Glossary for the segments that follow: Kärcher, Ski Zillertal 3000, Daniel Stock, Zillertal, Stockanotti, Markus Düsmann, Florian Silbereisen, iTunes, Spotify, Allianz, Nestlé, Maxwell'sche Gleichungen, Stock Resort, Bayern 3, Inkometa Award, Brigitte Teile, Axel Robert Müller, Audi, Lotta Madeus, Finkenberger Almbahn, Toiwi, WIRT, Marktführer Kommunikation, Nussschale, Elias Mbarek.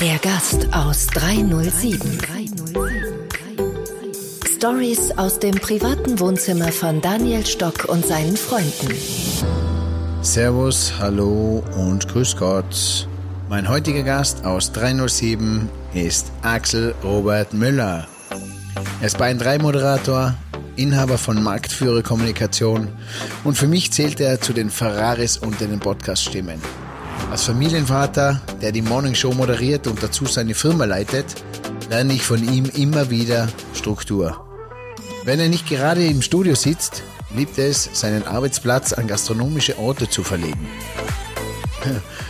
Der Gast aus 307. Stories aus dem privaten Wohnzimmer von Daniel Stock und seinen Freunden. Servus, hallo und grüß Gott. Mein heutiger Gast aus 307 ist Axel Robert Müller. Er ist Bayern 3 Moderator, Inhaber von Marktführer Kommunikation und für mich zählt er zu den Ferraris unter den Podcast-Stimmen. Als Familienvater, der die Morning Show moderiert und dazu seine Firma leitet, lerne ich von ihm immer wieder Struktur. Wenn er nicht gerade im Studio sitzt, liebt er es, seinen Arbeitsplatz an gastronomische Orte zu verlegen.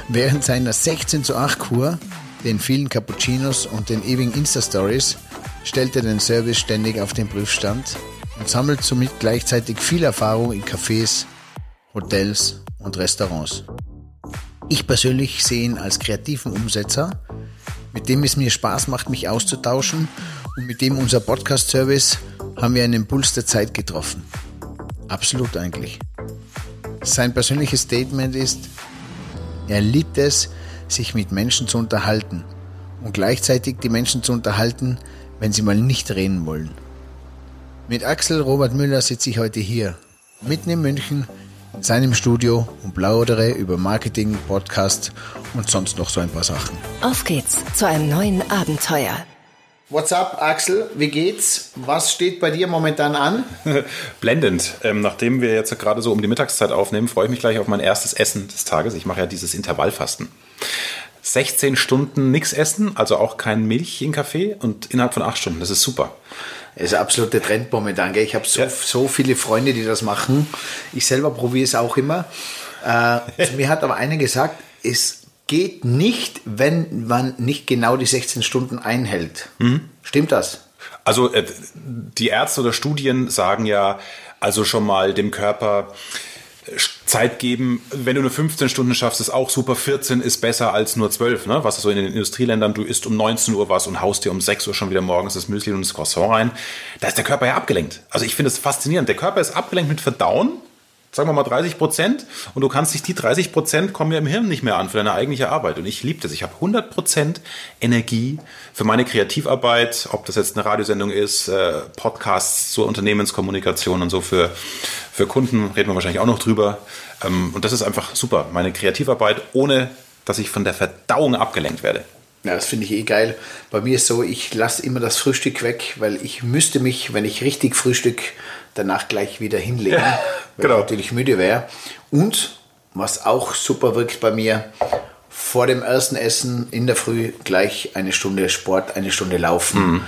Während seiner 16:8-Kur, den vielen Cappuccinos und den ewigen Insta-Stories, stellt er den Service ständig auf den Prüfstand und sammelt somit gleichzeitig viel Erfahrung in Cafés, Hotels und Restaurants. Ich persönlich sehe ihn als kreativen Umsetzer, mit dem es mir Spaß macht, mich auszutauschen, und mit dem unser Podcast-Service haben wir einen Impuls der Zeit getroffen. Absolut eigentlich. Sein persönliches Statement ist, er liebt es, sich mit Menschen zu unterhalten und gleichzeitig die Menschen zu unterhalten, wenn sie mal nicht reden wollen. Mit Axel Robert Müller sitze ich heute hier, mitten in München, in seinem Studio und plaudere über Marketing, Podcast und sonst noch so ein paar Sachen. Auf geht's zu einem neuen Abenteuer. What's up, Axel? Wie geht's? Was steht bei dir momentan an? Blendend. Nachdem wir jetzt gerade so um die Mittagszeit aufnehmen, freue ich mich gleich auf mein erstes Essen des Tages. Ich mache ja dieses Intervallfasten. 16 Stunden nichts essen, also auch kein Milch im Kaffee und innerhalb von 8 Stunden. Das ist super. Das ist eine absolute Trendbombe, danke. Ich habe so viele Freunde, die das machen. Ich selber probiere es auch immer. Mir hat aber einer gesagt, es geht nicht, wenn man nicht genau die 16 Stunden einhält. Mhm. Stimmt das? Also die Ärzte oder Studien sagen ja, also schon mal dem Körper Zeit geben, wenn du nur 15 Stunden schaffst, ist auch super, 14 ist besser als nur 12, ne? Was so in den Industrieländern, du isst um 19 Uhr was und haust dir um 6 Uhr schon wieder morgens das Müsli und das Croissant rein, da ist der Körper ja abgelenkt. Also ich finde es faszinierend, der Körper ist abgelenkt mit Verdauen, sagen wir mal 30%, und du kannst dich, die 30% kommen ja im Hirn nicht mehr an für deine eigentliche Arbeit, und ich liebe das, ich habe 100% Energie für meine Kreativarbeit, ob das jetzt eine Radiosendung ist, Podcasts zur Unternehmenskommunikation und so, für Kunden reden wir wahrscheinlich auch noch drüber, und das ist einfach super, meine Kreativarbeit, ohne dass ich von der Verdauung abgelenkt werde. Ja, das finde ich geil. Bei mir ist so, ich lasse immer das Frühstück weg, weil ich müsste mich, wenn ich richtig Frühstück, danach gleich wieder hinlegen, ja, weil ich natürlich müde wäre. Und was auch super wirkt bei mir, vor dem ersten Essen in der Früh gleich eine Stunde Sport, eine Stunde Laufen,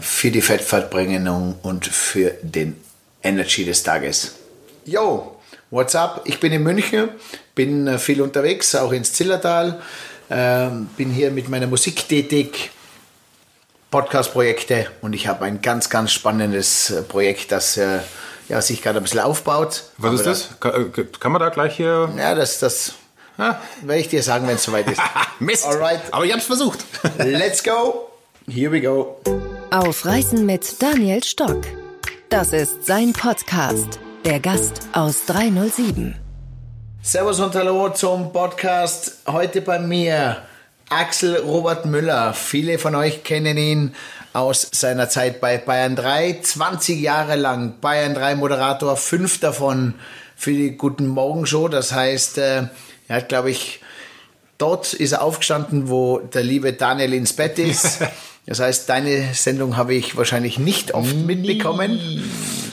für die Fettverbrennung und für den Energy des Tages. Yo, what's up? Ich bin in München, bin viel unterwegs, auch ins Zillertal. Bin hier mit meiner Musik tätig, Podcast-Projekte, und ich habe ein ganz, ganz spannendes Projekt, das sich gerade ein bisschen aufbaut. Was ist das? Kann man da gleich hier... Ja, das werde ich dir sagen, wenn es soweit ist. Mist, alright. Aber ich habe es versucht. Let's go, here we go. Auf Reisen mit Daniel Stock. Das ist sein Podcast, der Gast aus 307. Servus und hallo zum Podcast. Heute bei mir Axel Robert Müller. Viele von euch kennen ihn aus seiner Zeit bei Bayern 3. 20 Jahre lang Bayern 3 Moderator, 5 davon für die Guten Morgen Show. Das heißt, er hat, glaube ich, dort ist er aufgestanden, wo der liebe Daniel ins Bett ist. Das heißt, deine Sendung habe ich wahrscheinlich nicht oft mitbekommen.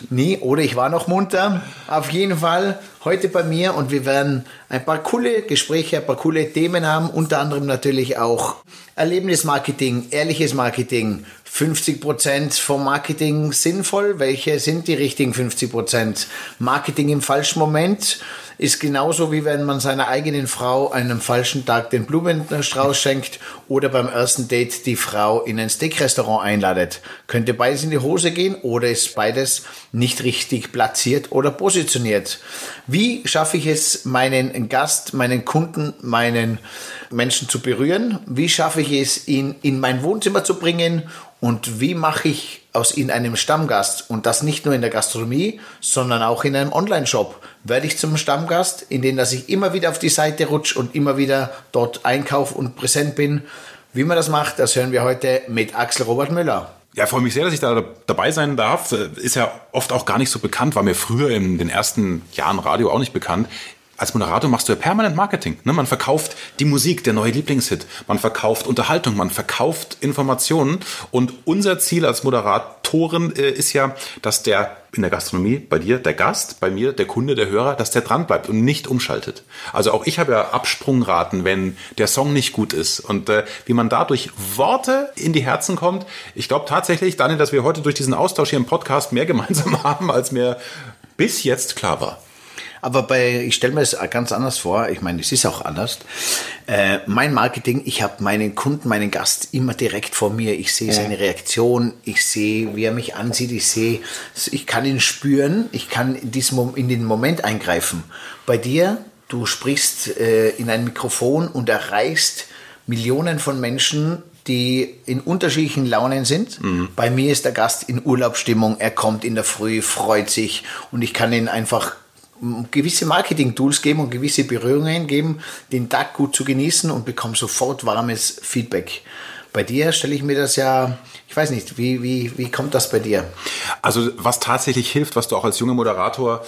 Nie, oder ich war noch munter. Auf jeden Fall heute bei mir, und wir werden ein paar coole Gespräche, ein paar coole Themen haben, unter anderem natürlich auch Erlebnismarketing, ehrliches Marketing, 50% vom Marketing sinnvoll, welche sind die richtigen 50%? Marketing im falschen Moment ist genauso, wie wenn man seiner eigenen Frau an einem falschen Tag den Blumenstrauß schenkt oder beim ersten Date die Frau in ein Steakrestaurant einladet. Könnte beides in die Hose gehen oder ist beides nicht richtig platziert oder positioniert? Wie schaffe ich es, meinen Gast, meinen Kunden, meinen Menschen zu berühren? Wie schaffe ich es, ihn in mein Wohnzimmer zu bringen? Und wie mache ich in einem Stammgast, und das nicht nur in der Gastronomie, sondern auch in einem Online-Shop, werde ich zum Stammgast, indem dass ich immer wieder auf die Seite rutsche und immer wieder dort einkaufe und präsent bin. Wie man das macht, das hören wir heute mit Axel Robert Müller. Ja, ich freue mich sehr, dass ich da dabei sein darf. Ist ja oft auch gar nicht so bekannt, war mir früher in den ersten Jahren Radio auch nicht bekannt. Als Moderator machst du ja permanent Marketing. Ne? Man verkauft die Musik, der neue Lieblingshit. Man verkauft Unterhaltung, man verkauft Informationen. Und unser Ziel als Moderatorin ist ja, dass der in der Gastronomie bei dir, der Gast, bei mir, der Kunde, der Hörer, dass der dran bleibt und nicht umschaltet. Also auch ich habe ja Absprungraten, wenn der Song nicht gut ist. Und wie man da durch Worte in die Herzen kommt. Ich glaube tatsächlich, Daniel, dass wir heute durch diesen Austausch hier im Podcast mehr gemeinsam haben, als mir bis jetzt klar war. Aber ich stelle mir das ganz anders vor, ich meine, es ist auch anders. Mein Marketing, ich habe meinen Kunden, meinen Gast immer direkt vor mir. Ich sehe seine Reaktion, ich sehe, wie er mich ansieht, ich kann ihn spüren, ich kann in den Moment eingreifen. Bei dir, du sprichst in ein Mikrofon und erreichst Millionen von Menschen, die in unterschiedlichen Launen sind. Mhm. Bei mir ist der Gast in Urlaubsstimmung, er kommt in der Früh, freut sich, und ich kann ihn einfach gewisse Marketing-Tools geben und gewisse Berührungen geben, den Tag gut zu genießen, und bekomme sofort warmes Feedback. Bei dir stelle ich mir das ja, ich weiß nicht, wie kommt das bei dir? Also was tatsächlich hilft, was du auch als junger Moderator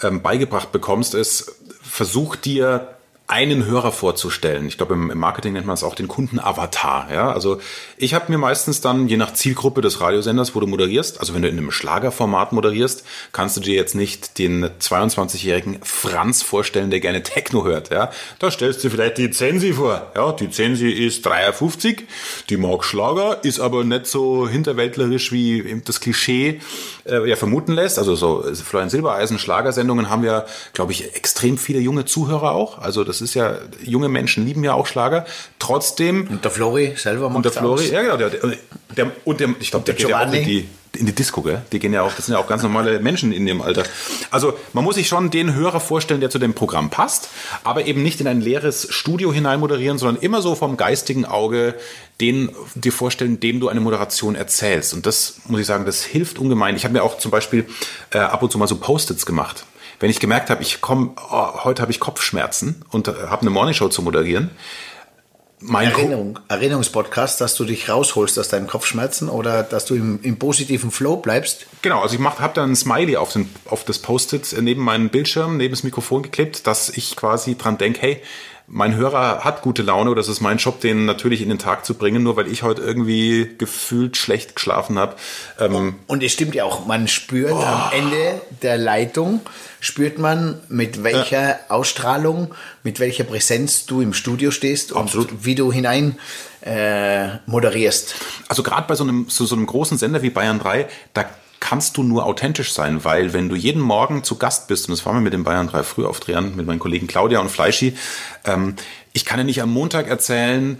beigebracht bekommst, ist, versuch dir einen Hörer vorzustellen. Ich glaube, im Marketing nennt man es auch den Kundenavatar. Ja? Also ich habe mir meistens dann, je nach Zielgruppe des Radiosenders, wo du moderierst, also wenn du in einem Schlagerformat moderierst, kannst du dir jetzt nicht den 22-jährigen Franz vorstellen, der gerne Techno hört. Ja? Da stellst du vielleicht die Zensi vor. Ja, die Zensi ist 53, die mag Schlager, ist aber nicht so hinterwäldlerisch, wie das Klischee vermuten lässt. Also so Florian Silbereisen, Schlagersendungen haben ja, glaube ich, extrem viele junge Zuhörer auch. Also das ist ja, junge Menschen lieben ja auch Schlager. Trotzdem. Und der Flori selber macht es aus. Ja, genau. Ich glaube, der geht ja auch in die Disco, gell? Die gehen ja auch, das sind ja auch ganz normale Menschen in dem Alter. Also man muss sich schon den Hörer vorstellen, der zu dem Programm passt, aber eben nicht in ein leeres Studio hinein moderieren, sondern immer so vom geistigen Auge den dir vorstellen, dem du eine Moderation erzählst. Und das, muss ich sagen, das hilft ungemein. Ich habe mir auch zum Beispiel ab und zu mal so Post-its gemacht. Wenn ich gemerkt habe, heute habe ich Kopfschmerzen und habe eine Morningshow zu moderieren. Erinnerungspodcast, dass du dich rausholst aus deinen Kopfschmerzen oder dass du im positiven Flow bleibst. Genau, also ich habe dann ein Smiley auf das Post-it neben meinen Bildschirm, neben das Mikrofon geklebt, dass ich quasi dran denke, hey, mein Hörer hat gute Laune, oder es ist mein Job, den natürlich in den Tag zu bringen, nur weil ich heute irgendwie gefühlt schlecht geschlafen habe. Und es stimmt ja auch, man spürt am Ende der Leitung, spürt man, mit welcher Ausstrahlung, mit welcher Präsenz du im Studio stehst und wie du hinein moderierst. Also gerade bei so einem großen Sender wie Bayern 3, da kannst du nur authentisch sein, weil wenn du jeden Morgen zu Gast bist, und das waren wir mit den Bayern 3 Frühaufdrehern, mit meinen Kollegen Claudia und Fleischi, ich kann ja nicht am Montag erzählen,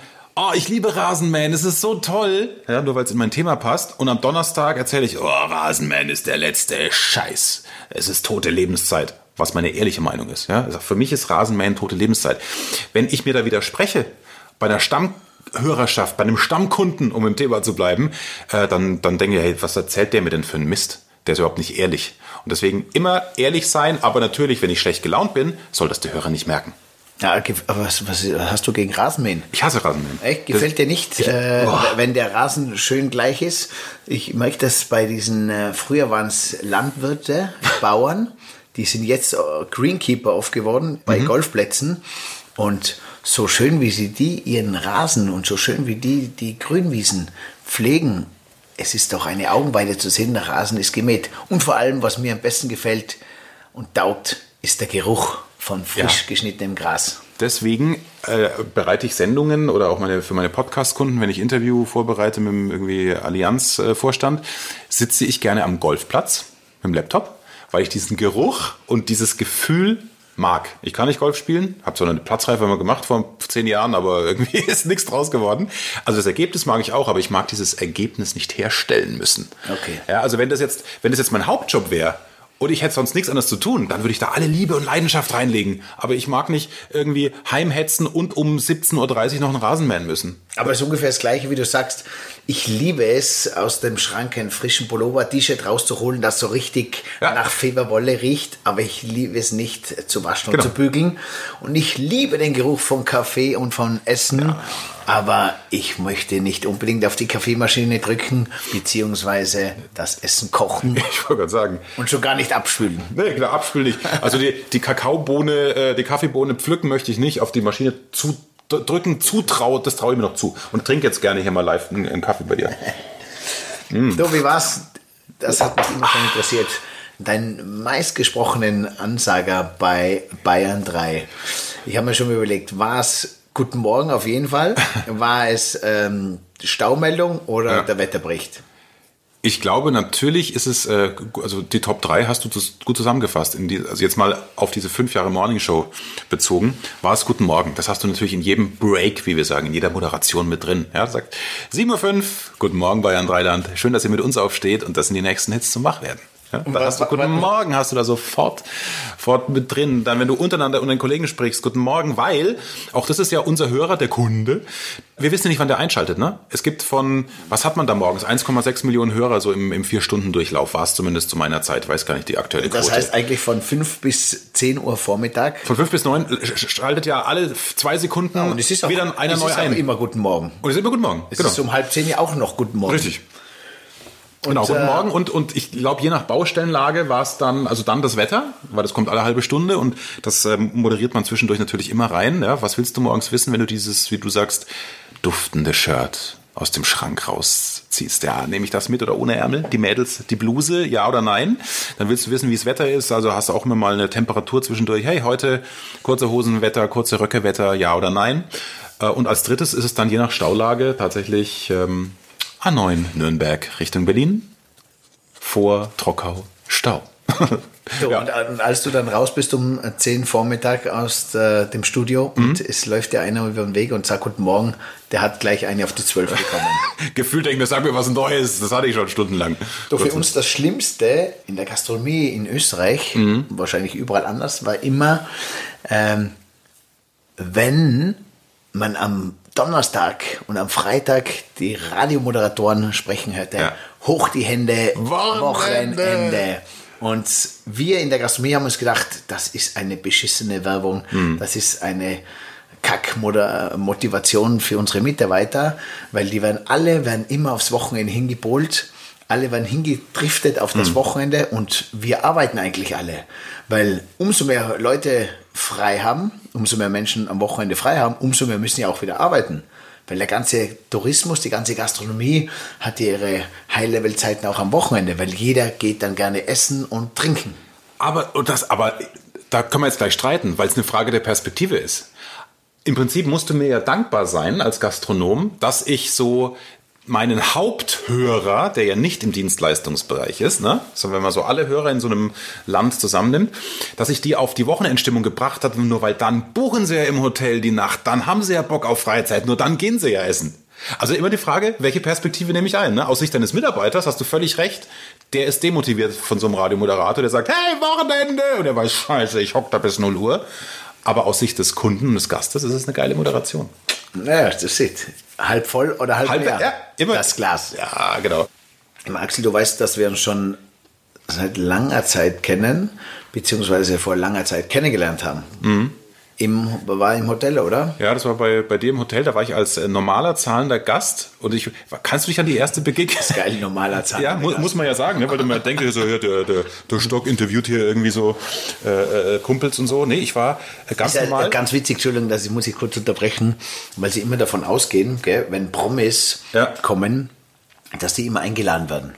ich liebe Rasenmähen, es ist so toll, ja, nur weil es in mein Thema passt, und am Donnerstag erzähle ich, Rasenmähen ist der letzte Scheiß, es ist tote Lebenszeit, was meine ehrliche Meinung ist. Ja? Also für mich ist Rasenmähen tote Lebenszeit. Wenn ich mir da widerspreche, bei einer Stammhörerschaft, bei einem Stammkunden, um im Thema zu bleiben, dann denke ich, hey, was erzählt der mir denn für einen Mist? Der ist überhaupt nicht ehrlich. Und deswegen immer ehrlich sein, aber natürlich, wenn ich schlecht gelaunt bin, soll das der Hörer nicht merken. Ja, aber was hast du gegen Rasenmähen? Ich hasse Rasenmähen. Echt? Gefällt dir nicht, wenn der Rasen schön gleich ist? Ich merke das bei diesen, früher waren es Landwirte, Bauern, die sind jetzt Greenkeeper oft geworden bei Golfplätzen. Und so schön, wie sie ihren Rasen, und so schön, wie die Grünwiesen pflegen, es ist doch eine Augenweide zu sehen, der Rasen ist gemäht. Und vor allem, was mir am besten gefällt und taugt, ist der Geruch von frisch geschnittenem Gras. Deswegen bereite ich Sendungen oder auch für meine Podcast-Kunden, wenn ich Interview vorbereite mit dem irgendwie Allianz-Vorstand, sitze ich gerne am Golfplatz mit dem Laptop, weil ich diesen Geruch und dieses Gefühl mag. Ich kann nicht Golf spielen, habe so eine Platzreife mal gemacht vor 10 Jahren, aber irgendwie ist nichts draus geworden. Also das Ergebnis mag ich auch, aber ich mag dieses Ergebnis nicht herstellen müssen. Okay. Ja, also wenn das jetzt mein Hauptjob wäre und ich hätte sonst nichts anderes zu tun, dann würde ich da alle Liebe und Leidenschaft reinlegen. Aber ich mag nicht irgendwie heimhetzen und um 17.30 Uhr noch einen Rasen mähen müssen. Aber es ist ungefähr das Gleiche, wie du sagst. Ich liebe es, aus dem Schrank einen frischen Pullover, T-Shirt rauszuholen, das so richtig nach Federwolle riecht. Aber ich liebe es nicht zu waschen und zu bügeln. Und ich liebe den Geruch von Kaffee und von Essen. Ja. Aber ich möchte nicht unbedingt auf die Kaffeemaschine drücken, beziehungsweise das Essen kochen. Ich wollte gerade sagen. Und schon gar nicht abspülen. Nee, klar, abspülen nicht. Also die Kakaobohne, die Kaffeebohne pflücken möchte ich nicht, auf die Maschine zu drücken, zutraut, das traue ich mir noch zu. Und trinke jetzt gerne hier mal live einen Kaffee bei dir. Du, wie war's? Das hat mich immer schon interessiert. Deinen meistgesprochenen Ansager bei Bayern 3. Ich habe mir schon überlegt, war es Guten Morgen auf jeden Fall, war es Staumeldung oder der Wetterbericht? Ich glaube, natürlich ist es, also die Top 3 hast du gut zusammengefasst. Also jetzt mal auf diese 5 Jahre Morningshow bezogen, war es Guten Morgen. Das hast du natürlich in jedem Break, wie wir sagen, in jeder Moderation mit drin. Ja, sagt 7:05 Uhr, Guten Morgen Bayern 3 Land. Schön, dass ihr mit uns aufsteht und dass in die nächsten Hits zum Wach werden. Ja, da hast du Guten Morgen, hast du da sofort mit drin. Dann, wenn du untereinander und deinen Kollegen sprichst, Guten Morgen, weil auch das ist ja unser Hörer, der Kunde. Wir wissen nicht, wann der einschaltet, ne? Es gibt von, was hat man da morgens? 1,6 Millionen Hörer, so im 4-Stunden-Durchlauf war es zumindest zu meiner Zeit. Weiß gar nicht die aktuelle Quote. Das heißt eigentlich von 5 bis 10 Uhr Vormittag? Von 5 bis 9 schaltet ja alle 2 Sekunden und es ist auch, wieder einer neu ein. Immer Guten Morgen. Und es ist immer Guten Morgen. Es ist um 10:30 ja auch noch Guten Morgen. Richtig. Genau, Guten Morgen und ich glaube, je nach Baustellenlage war es dann, also dann das Wetter, weil das kommt alle halbe Stunde und das moderiert man zwischendurch natürlich immer rein. Ja? Was willst du morgens wissen, wenn du dieses, wie du sagst, duftende Shirt aus dem Schrank rausziehst? Ja, nehme ich das mit oder ohne Ärmel? Die Mädels, die Bluse, ja oder nein? Dann willst du wissen, wie das Wetter ist, also hast du auch immer mal eine Temperatur zwischendurch. Hey, heute kurze Hosenwetter, kurze Röckewetter, ja oder nein? Und als drittes ist es dann je nach Staulage tatsächlich A9 Nürnberg Richtung Berlin, vor Trockau Stau. So, ja. Und als du dann raus bist um 10 Vormittag aus dem Studio und es läuft dir einer über den Weg und sagt Guten Morgen, der hat gleich eine auf die 12 bekommen. Gefühlt denke ich, sag mir was Neues, das hatte ich schon stundenlang. Doch für uns das Schlimmste in der Gastronomie in Österreich, wahrscheinlich überall anders, war immer, wenn man am Donnerstag und am Freitag die Radiomoderatoren sprechen hörte. Ja. Hoch die Hände, Wochenende. Und wir in der Gastronomie haben uns gedacht, das ist eine beschissene Werbung, das ist eine Kack-Motivation für unsere Mitarbeiter, weil die werden alle immer aufs Wochenende hingebohlt, alle werden hingedriftet auf das Wochenende und wir arbeiten eigentlich alle, weil umso mehr Leute frei haben, umso mehr Menschen am Wochenende frei haben, umso mehr müssen ja auch wieder arbeiten. Weil der ganze Tourismus, die ganze Gastronomie hat ihre High-Level-Zeiten auch am Wochenende, weil jeder geht dann gerne essen und trinken. Aber da können wir jetzt gleich streiten, weil es eine Frage der Perspektive ist. Im Prinzip musst du mir ja dankbar sein als Gastronom, dass ich so meinen Haupthörer, der ja nicht im Dienstleistungsbereich ist, ne, sondern wenn man so alle Hörer in so einem Land zusammennimmt, dass ich die auf die Wochenendstimmung gebracht habe, nur weil dann buchen sie ja im Hotel die Nacht, dann haben sie ja Bock auf Freizeit, nur dann gehen sie ja essen. Also immer die Frage, welche Perspektive nehme ich ein? Ne? Aus Sicht deines Mitarbeiters hast du völlig recht, der ist demotiviert von so einem Radiomoderator, der sagt, hey, Wochenende! Und er weiß, scheiße, ich hocke da bis 0 Uhr. Aber aus Sicht des Kunden und des Gastes ist es eine geile Moderation. Naja, das ist halb voll oder halb leer. Ja, immer. Das Glas. Ja, genau. Axel, du weißt, dass wir uns schon seit langer Zeit kennen, beziehungsweise vor langer Zeit kennengelernt haben. War im Hotel, oder? Ja, das war bei dir im Hotel. Da war ich als normaler, zahlender Gast. Und kannst du dich an die erste Begegnung... Das ist geil, normaler, zahlender Gast. Ja, muss man ja sagen, ne? Weil du mir denkst, so, ja, der Stock interviewt hier irgendwie so Kumpels und so. Nee, ich war ganz normal. Ganz witzig, Entschuldigung, dass muss ich kurz unterbrechen, weil sie immer davon ausgehen, gell, wenn Promis kommen, dass die immer eingeladen werden.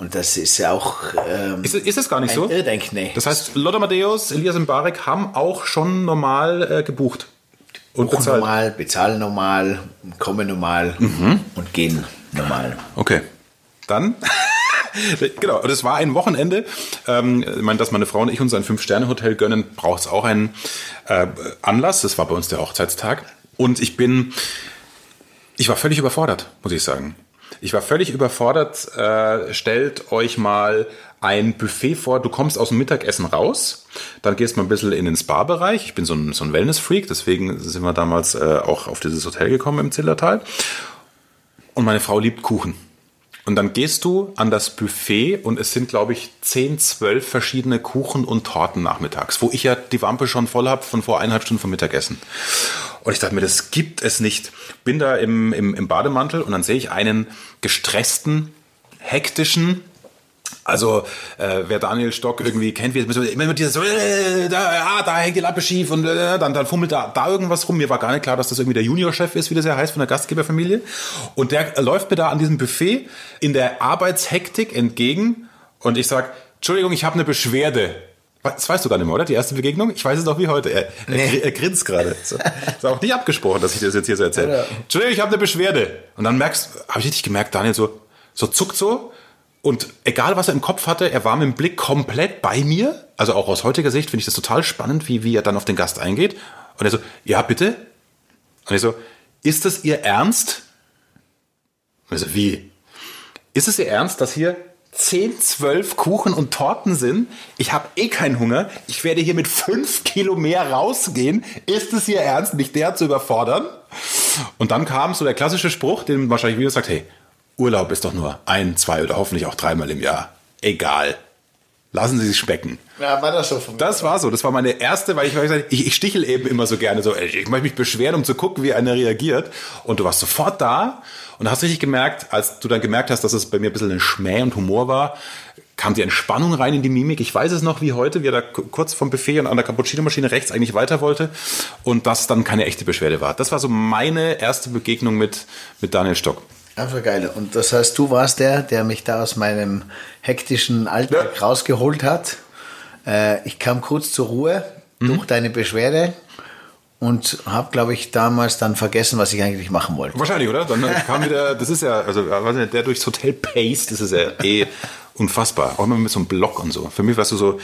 Und das ist ja auch ist das gar nicht so? Irrdenken. Das heißt, Lotta Madeus, Elias Mbarek haben auch schon normal gebucht. Und buchen bezahlt. Normal, bezahlen normal, kommen normal und gehen normal. Okay, dann... Genau, das war ein Wochenende. Ich meine, dass meine Frau und ich uns ein 5-Sterne-Hotel gönnen, braucht es auch einen Anlass. Das war bei uns der Hochzeitstag. Und ich war völlig überfordert, muss ich sagen. Ich war völlig überfordert. Stellt euch mal ein Buffet vor. Du kommst aus dem Mittagessen raus, dann gehst mal ein bisschen in den Spa-Bereich. Ich bin so ein Wellness-Freak, deswegen sind wir damals auch auf dieses Hotel gekommen im Zillertal. Und meine Frau liebt Kuchen. Und dann gehst du an das Buffet und es sind, glaube ich, 10, 12 verschiedene Kuchen und Torten nachmittags, wo ich ja die Wampe schon voll habe von vor 1,5 Stunden vom Mittagessen. Und ich dachte mir, das gibt es nicht. Bin da im Bademantel und dann sehe ich einen gestressten, hektischen, also wer Daniel Stock irgendwie kennt, wie immer dieses da hängt die Lappe schief und dann fummelt da irgendwas rum. Mir war gar nicht klar, dass das irgendwie der Juniorchef ist, wie das ja heißt, von der Gastgeberfamilie. Und der läuft mir da an diesem Buffet in der Arbeitshektik entgegen und ich sage, Entschuldigung, ich habe eine Beschwerde. Das weißt du gar nicht mehr, oder? Die erste Begegnung? Ich weiß es doch wie heute. Er grinst gerade. So. Ist auch nicht abgesprochen, dass ich das jetzt hier so erzähle. Ja. Entschuldigung, ich habe eine Beschwerde. Und dann habe ich richtig gemerkt, Daniel so zuckt so. Und egal, was er im Kopf hatte, er war mit dem Blick komplett bei mir. Also auch aus heutiger Sicht finde ich das total spannend, wie er dann auf den Gast eingeht. Und er so, ja, bitte? Und ich so, ist das Ihr Ernst? Und er so, wie? Ist es Ihr Ernst, dass hier 10, 12 Kuchen und Torten sind? Ich habe keinen Hunger. Ich werde hier mit 5 Kilo mehr rausgehen. Ist es Ihr Ernst, mich der zu überfordern? Und dann kam so der klassische Spruch, den wahrscheinlich wieder sagt, hey, Urlaub ist doch nur 1, 2 oder hoffentlich auch 3-mal im Jahr. Egal. Lassen Sie sich specken. Ja, war das schon von mir. Das war so. Das war meine erste, weil ich stichel eben immer so gerne. So, ich möchte mich beschweren, um zu gucken, wie einer reagiert. Und du warst sofort da und hast richtig gemerkt, als du dann gemerkt hast, dass es bei mir ein bisschen ein Schmäh und Humor war, kam die Entspannung rein in die Mimik. Ich weiß es noch wie heute, wie er da kurz vom Buffet und an der Cappuccino-Maschine rechts eigentlich weiter wollte und das dann keine echte Beschwerde war. Das war so meine erste Begegnung mit Daniel Stock. Einfach geil. Und das heißt, du warst der mich da aus meinem hektischen Alltag rausgeholt hat. Ich kam kurz zur Ruhe durch deine Beschwerde und habe, glaube ich, damals dann vergessen, was ich eigentlich machen wollte. Wahrscheinlich, oder? Dann kam wieder, das ist ja, also der durchs Hotel paced, das ist ja unfassbar. Auch immer mit so einem Block und so. Für mich warst du so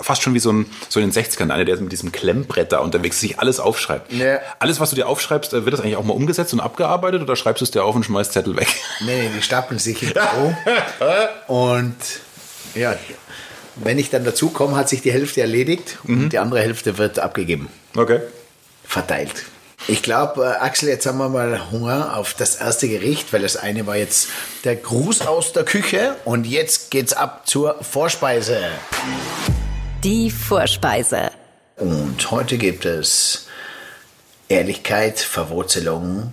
fast schon wie so in den 60ern, einer, der mit diesem Klemmbrett da unterwegs sich alles aufschreibt. Nee. Alles, was du dir aufschreibst, wird das eigentlich auch mal umgesetzt und abgearbeitet oder schreibst du es dir auf und schmeißt Zettel weg? Nee, die stapeln sich im Büro. Und ja, wenn ich dann dazu komme, hat sich die Hälfte erledigt und die andere Hälfte wird abgegeben. Okay. Verteilt. Ich glaube, Axel, jetzt haben wir mal Hunger auf das erste Gericht, weil das eine war jetzt der Gruß aus der Küche und jetzt geht's ab zur Vorspeise. Die Vorspeise. Und heute gibt es Ehrlichkeit, Verwurzelung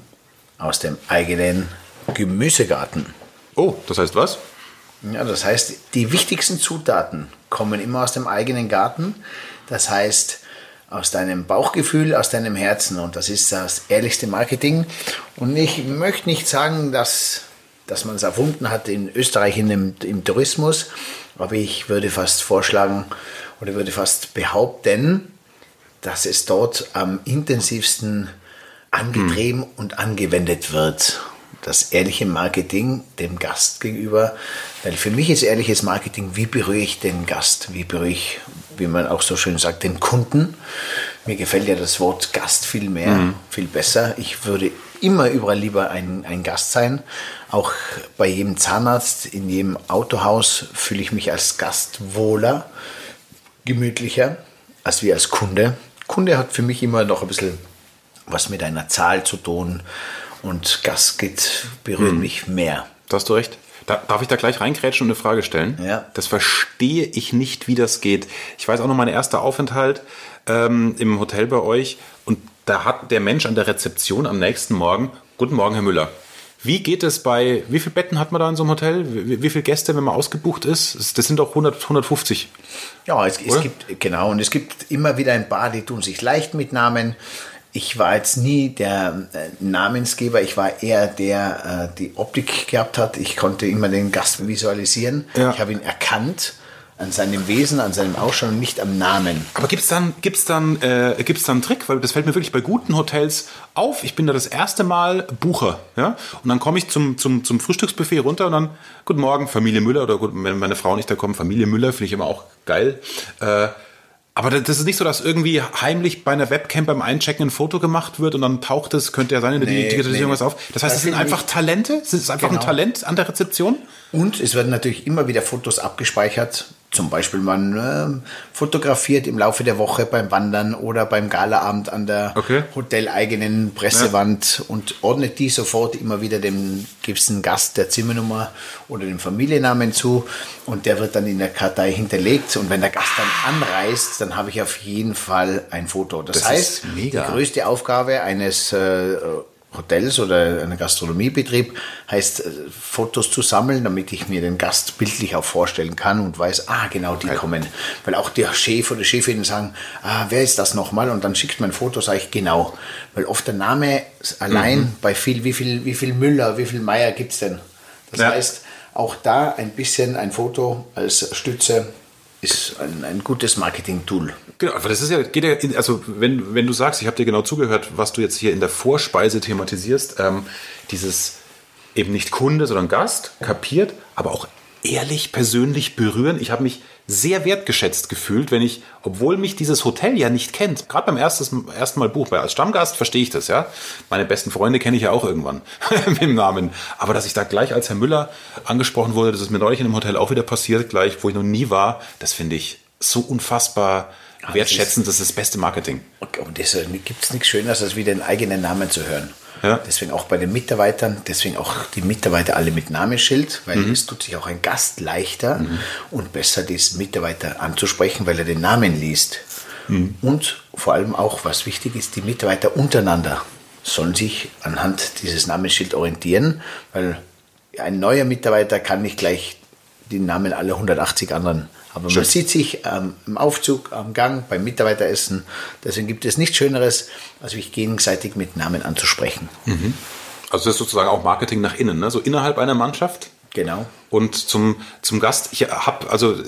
aus dem eigenen Gemüsegarten. Oh, das heißt was? Ja, das heißt, die wichtigsten Zutaten kommen immer aus dem eigenen Garten. Das heißt, aus deinem Bauchgefühl, aus deinem Herzen. Und das ist das ehrlichste Marketing. Und ich möchte nicht sagen, dass man es erfunden hat in Österreich im Tourismus. Aber ich würde fast vorschlagen oder würde fast behaupten, dass es dort am intensivsten angetrieben und angewendet wird. Das ehrliche Marketing dem Gast gegenüber. Weil für mich ist ehrliches Marketing, wie berühre ich den Gast? Wie berühre ich, wie man auch so schön sagt, den Kunden? Mir gefällt ja das Wort Gast viel mehr, viel besser. Ich würde immer überall lieber ein Gast sein. Auch bei jedem Zahnarzt, in jedem Autohaus fühle ich mich als Gast wohler, gemütlicher, als wie als Kunde. Kunde hat für mich immer noch ein bisschen was mit einer Zahl zu tun und Gast berührt mich mehr. Da hast du recht. Darf ich da gleich reingrätschen und eine Frage stellen? Ja. Das verstehe ich nicht, wie das geht. Ich weiß auch noch, mein erster Aufenthalt im Hotel bei euch. Und da hat der Mensch an der Rezeption am nächsten Morgen, guten Morgen, Herr Müller. Wie geht es bei, wie viele Betten hat man da in so einem Hotel? Wie viele Gäste, wenn man ausgebucht ist? Das sind doch 100, 150. Ja, es gibt immer wieder ein paar, die tun sich leicht mit Namen. Ich war jetzt nie der Namensgeber, ich war eher der, die Optik gehabt hat. Ich konnte immer den Gast visualisieren. Ja. Ich habe ihn erkannt an seinem Wesen, an seinem Ausschauen und nicht am Namen. Aber gibt's dann einen Trick? Weil das fällt mir wirklich bei guten Hotels auf. Ich bin da das erste Mal Bucher. Ja? Und dann komme ich zum Frühstücksbuffet runter und dann, guten Morgen, Familie Müller. Oder gut, wenn meine Frau nicht da kommt, Familie Müller, finde ich immer auch geil. Aber das ist nicht so, dass irgendwie heimlich bei einer Webcam beim Einchecken ein Foto gemacht wird und dann taucht es, könnte ja sein, in der Digitalisierung was auf. Das heißt, es sind einfach Talente? Es ist einfach ein Talent an der Rezeption? Und es werden natürlich immer wieder Fotos abgespeichert. Zum Beispiel man fotografiert im Laufe der Woche beim Wandern oder beim Galaabend an der hoteleigenen Pressewand und ordnet die sofort immer wieder dem gewissen Gast der Zimmernummer oder dem Familiennamen zu und der wird dann in der Kartei hinterlegt und wenn der Gast dann anreist, dann habe ich auf jeden Fall ein Foto. Das heißt, die größte Aufgabe eines Hotels oder einen Gastronomiebetrieb heißt, Fotos zu sammeln, damit ich mir den Gast bildlich auch vorstellen kann und weiß, genau, die kommen. Weil auch der Chef oder Chefin sagen, wer ist das nochmal? Und dann schickt man ein Foto, sage ich, genau. Weil oft der Name allein bei wie viel Müller, wie viel Meier gibt es denn? Das heißt, auch da ein bisschen ein Foto als Stütze ist ein gutes Marketing-Tool. Genau, aber das ist ja, geht ja in, also wenn du sagst, ich habe dir genau zugehört, was du jetzt hier in der Vorspeise thematisierst, dieses eben nicht Kunde, sondern Gast, kapiert, aber auch ehrlich, persönlich berühren. Ich habe mich sehr wertgeschätzt gefühlt, wenn ich, obwohl mich dieses Hotel ja nicht kennt, gerade beim ersten Mal Buch, weil als Stammgast verstehe ich das, ja. Meine besten Freunde kenne ich ja auch irgendwann mit dem Namen. Aber dass ich da gleich als Herr Müller angesprochen wurde, das ist mir neulich in einem Hotel auch wieder passiert, gleich, wo ich noch nie war, das finde ich so unfassbar wertschätzend, das ist das beste Marketing. Okay, und deswegen gibt es nichts Schöneres, als wieder den eigenen Namen zu hören. Ja. Deswegen auch bei den Mitarbeitern, deswegen auch die Mitarbeiter alle mit Namensschild, weil es tut sich auch ein Gast leichter und besser, diesen Mitarbeiter anzusprechen, weil er den Namen liest. Und vor allem auch, was wichtig ist, die Mitarbeiter untereinander sollen sich anhand dieses Namensschilds orientieren, weil ein neuer Mitarbeiter kann nicht gleich den Namen aller 180 anderen. Aber man sieht sich im Aufzug, am Gang, beim Mitarbeiteressen. Deswegen gibt es nichts Schöneres, als sich gegenseitig mit Namen anzusprechen. Mhm. Also das ist sozusagen auch Marketing nach innen, ne? So innerhalb einer Mannschaft. Genau. Und zum Gast, ich hoffe,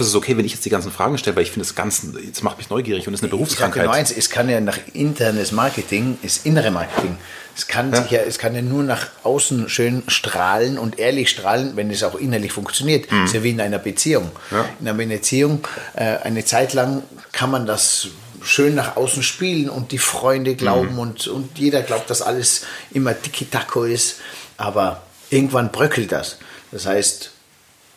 es ist okay, wenn ich jetzt die ganzen Fragen stelle, weil ich finde, das macht mich neugierig und ist eine Berufskrankheit. Genau, es kann ja nach internes Marketing, ist innere Marketing. Es kann ja nur nach außen schön strahlen und ehrlich strahlen, wenn es auch innerlich funktioniert. Mhm. Das ist ja wie in einer Beziehung. Ja. In einer Beziehung, eine Zeit lang kann man das schön nach außen spielen und die Freunde glauben und jeder glaubt, dass alles immer Tiki-Taka ist, aber irgendwann bröckelt das. Das heißt,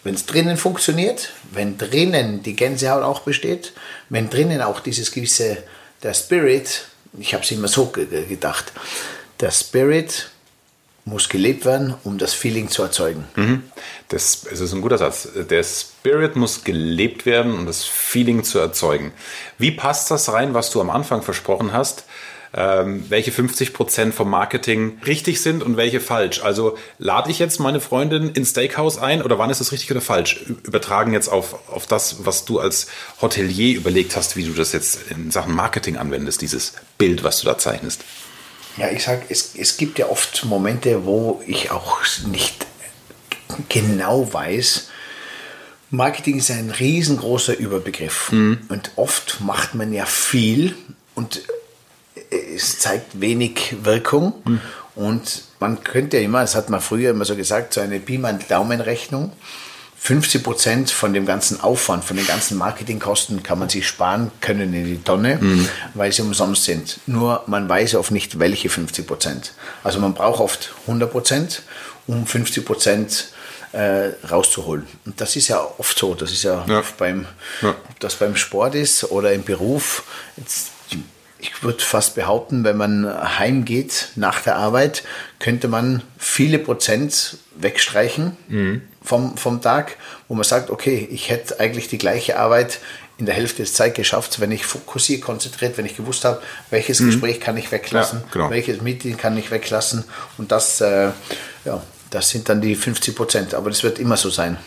wenn es drinnen funktioniert, wenn drinnen die Gänsehaut auch besteht, wenn drinnen auch dieses gewisse, der Spirit, ich habe es immer so gedacht, der Spirit muss gelebt werden, um das Feeling zu erzeugen. Mhm. Das ist ein guter Satz. Der Spirit muss gelebt werden, um das Feeling zu erzeugen. Wie passt das rein, was du am Anfang versprochen hast? Welche 50% vom Marketing richtig sind und welche falsch. Also lade ich jetzt meine Freundin ins Steakhouse ein oder wann ist das richtig oder falsch? Übertragen jetzt auf das, was du als Hotelier überlegt hast, wie du das jetzt in Sachen Marketing anwendest, dieses Bild, was du da zeichnest. Ja, ich sage, es gibt ja oft Momente, wo ich auch nicht genau weiß, Marketing ist ein riesengroßer Überbegriff. Und oft macht man ja viel und es zeigt wenig Wirkung und man könnte ja immer, das hat man früher immer so gesagt, so eine Pi mal Daumen-Rechnung, 50% von dem ganzen Aufwand, von den ganzen Marketingkosten kann man sich sparen können in die Tonne, weil sie umsonst sind. Nur man weiß oft nicht, welche 50%. Also man braucht oft 100%, um 50% rauszuholen. Und das ist ja oft so, das ist ja. Oft ob das beim Sport ist oder im Beruf. Ich würde fast behaupten, wenn man heimgeht nach der Arbeit, könnte man viele Prozent wegstreichen vom Tag, wo man sagt, okay, ich hätte eigentlich die gleiche Arbeit in der Hälfte der Zeit geschafft, wenn ich fokussiert, konzentriert, wenn ich gewusst habe, welches Gespräch kann ich weglassen, welches Meeting kann ich weglassen und das sind dann die 50%, aber das wird immer so sein.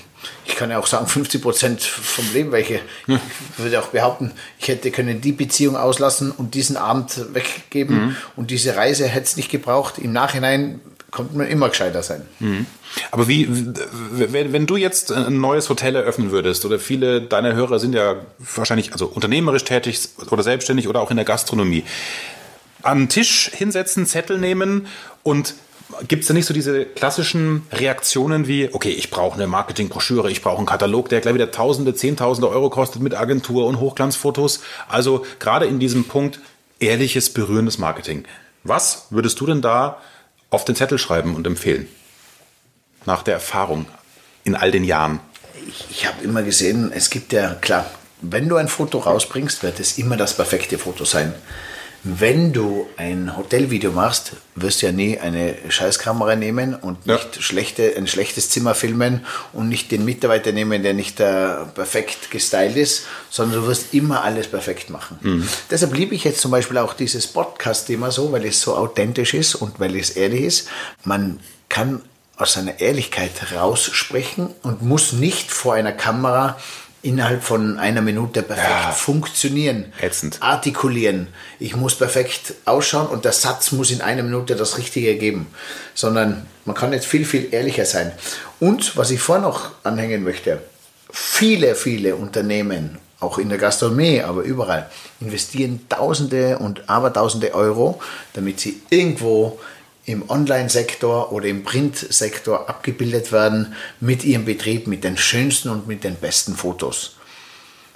Ich kann ja auch sagen, 50% vom Leben, welche ich würde auch behaupten, ich hätte können die Beziehung auslassen und diesen Abend weggeben und diese Reise hätte es nicht gebraucht. Im Nachhinein kommt man immer gescheiter sein. Aber wenn du jetzt ein neues Hotel eröffnen würdest oder viele deiner Hörer sind ja wahrscheinlich also unternehmerisch tätig oder selbstständig oder auch in der Gastronomie, an den Tisch hinsetzen, Zettel nehmen und Gibt es da nicht so diese klassischen Reaktionen wie, okay, ich brauche eine Marketingbroschüre, ich brauche einen Katalog, der gleich wieder Tausende, Zehntausende Euro kostet mit Agentur und Hochglanzfotos? Also gerade in diesem Punkt ehrliches, berührendes Marketing. Was würdest du denn da auf den Zettel schreiben und empfehlen? Nach der Erfahrung in all den Jahren. Ich habe immer gesehen, es gibt ja, klar, wenn du ein Foto rausbringst, wird es immer das perfekte Foto sein. Wenn du ein Hotelvideo machst, wirst du ja nie eine Scheißkamera nehmen und nicht ein schlechtes Zimmer filmen und nicht den Mitarbeiter nehmen, der nicht perfekt gestylt ist, sondern du wirst immer alles perfekt machen. Mhm. Deshalb liebe ich jetzt zum Beispiel auch dieses Podcast-Thema so, weil es so authentisch ist und weil es ehrlich ist. Man kann aus seiner Ehrlichkeit raussprechen und muss nicht vor einer Kamera innerhalb von einer Minute perfekt funktionieren, ätzend artikulieren. Ich muss perfekt ausschauen und der Satz muss in einer Minute das Richtige geben. Sondern man kann jetzt viel, viel ehrlicher sein. Und was ich vorher noch anhängen möchte, viele, viele Unternehmen, auch in der Gastronomie, aber überall, investieren Tausende und Abertausende Euro, damit sie irgendwo im Online-Sektor oder im Print-Sektor abgebildet werden mit ihrem Betrieb, mit den schönsten und mit den besten Fotos.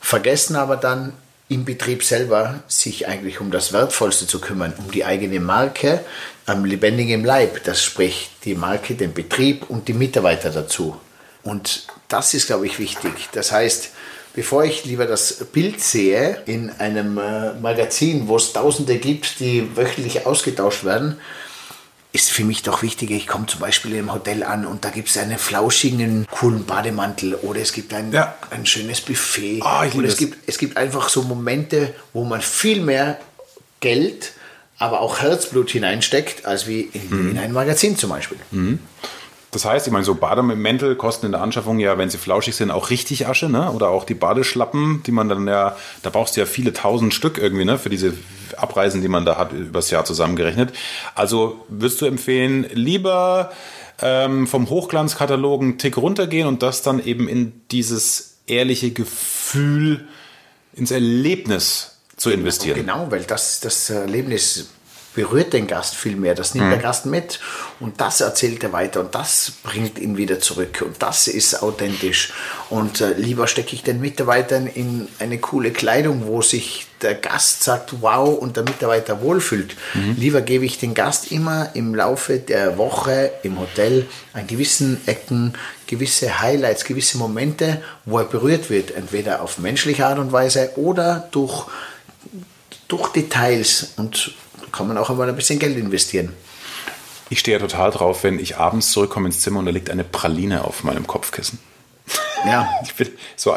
Vergessen aber dann im Betrieb selber, sich eigentlich um das Wertvollste zu kümmern, um die eigene Marke am lebendigen Leib. Das spricht die Marke, den Betrieb und die Mitarbeiter dazu. Und das ist, glaube ich, wichtig. Das heißt, bevor ich lieber das Bild sehe in einem Magazin, wo es Tausende gibt, die wöchentlich ausgetauscht werden, ist für mich doch wichtiger, ich komme zum Beispiel im Hotel an und da gibt es einen flauschigen, coolen Bademantel oder es gibt ein schönes Buffet. Oder es gibt einfach so Momente, wo man viel mehr Geld, aber auch Herzblut hineinsteckt, als wie in ein Magazin zum Beispiel. Mhm. Das heißt, ich meine, so Bademäntel kosten in der Anschaffung ja, wenn sie flauschig sind, auch richtig Asche, ne? Oder auch die Badeschlappen, die man dann ja, da brauchst du ja viele tausend Stück irgendwie, ne? Für diese Abreisen, die man da hat, übers Jahr zusammengerechnet. Also würdest du empfehlen, lieber vom Hochglanzkatalog einen Tick runtergehen und das dann eben in dieses ehrliche Gefühl, ins Erlebnis zu investieren? Genau, weil das Erlebnis berührt den Gast viel mehr, das nimmt der Gast mit und das erzählt er weiter und das bringt ihn wieder zurück und das ist authentisch und lieber stecke ich den Mitarbeitern in eine coole Kleidung, wo sich der Gast sagt, wow, und der Mitarbeiter wohlfühlt. Mhm. Lieber gebe ich den Gast immer im Laufe der Woche im Hotel an gewissen Ecken gewisse Highlights, gewisse Momente, wo er berührt wird, entweder auf menschliche Art und Weise oder durch Details, und kann man auch einmal ein bisschen Geld investieren. Ich stehe ja total drauf, wenn ich abends zurückkomme ins Zimmer und da liegt eine Praline auf meinem Kopfkissen. Ja.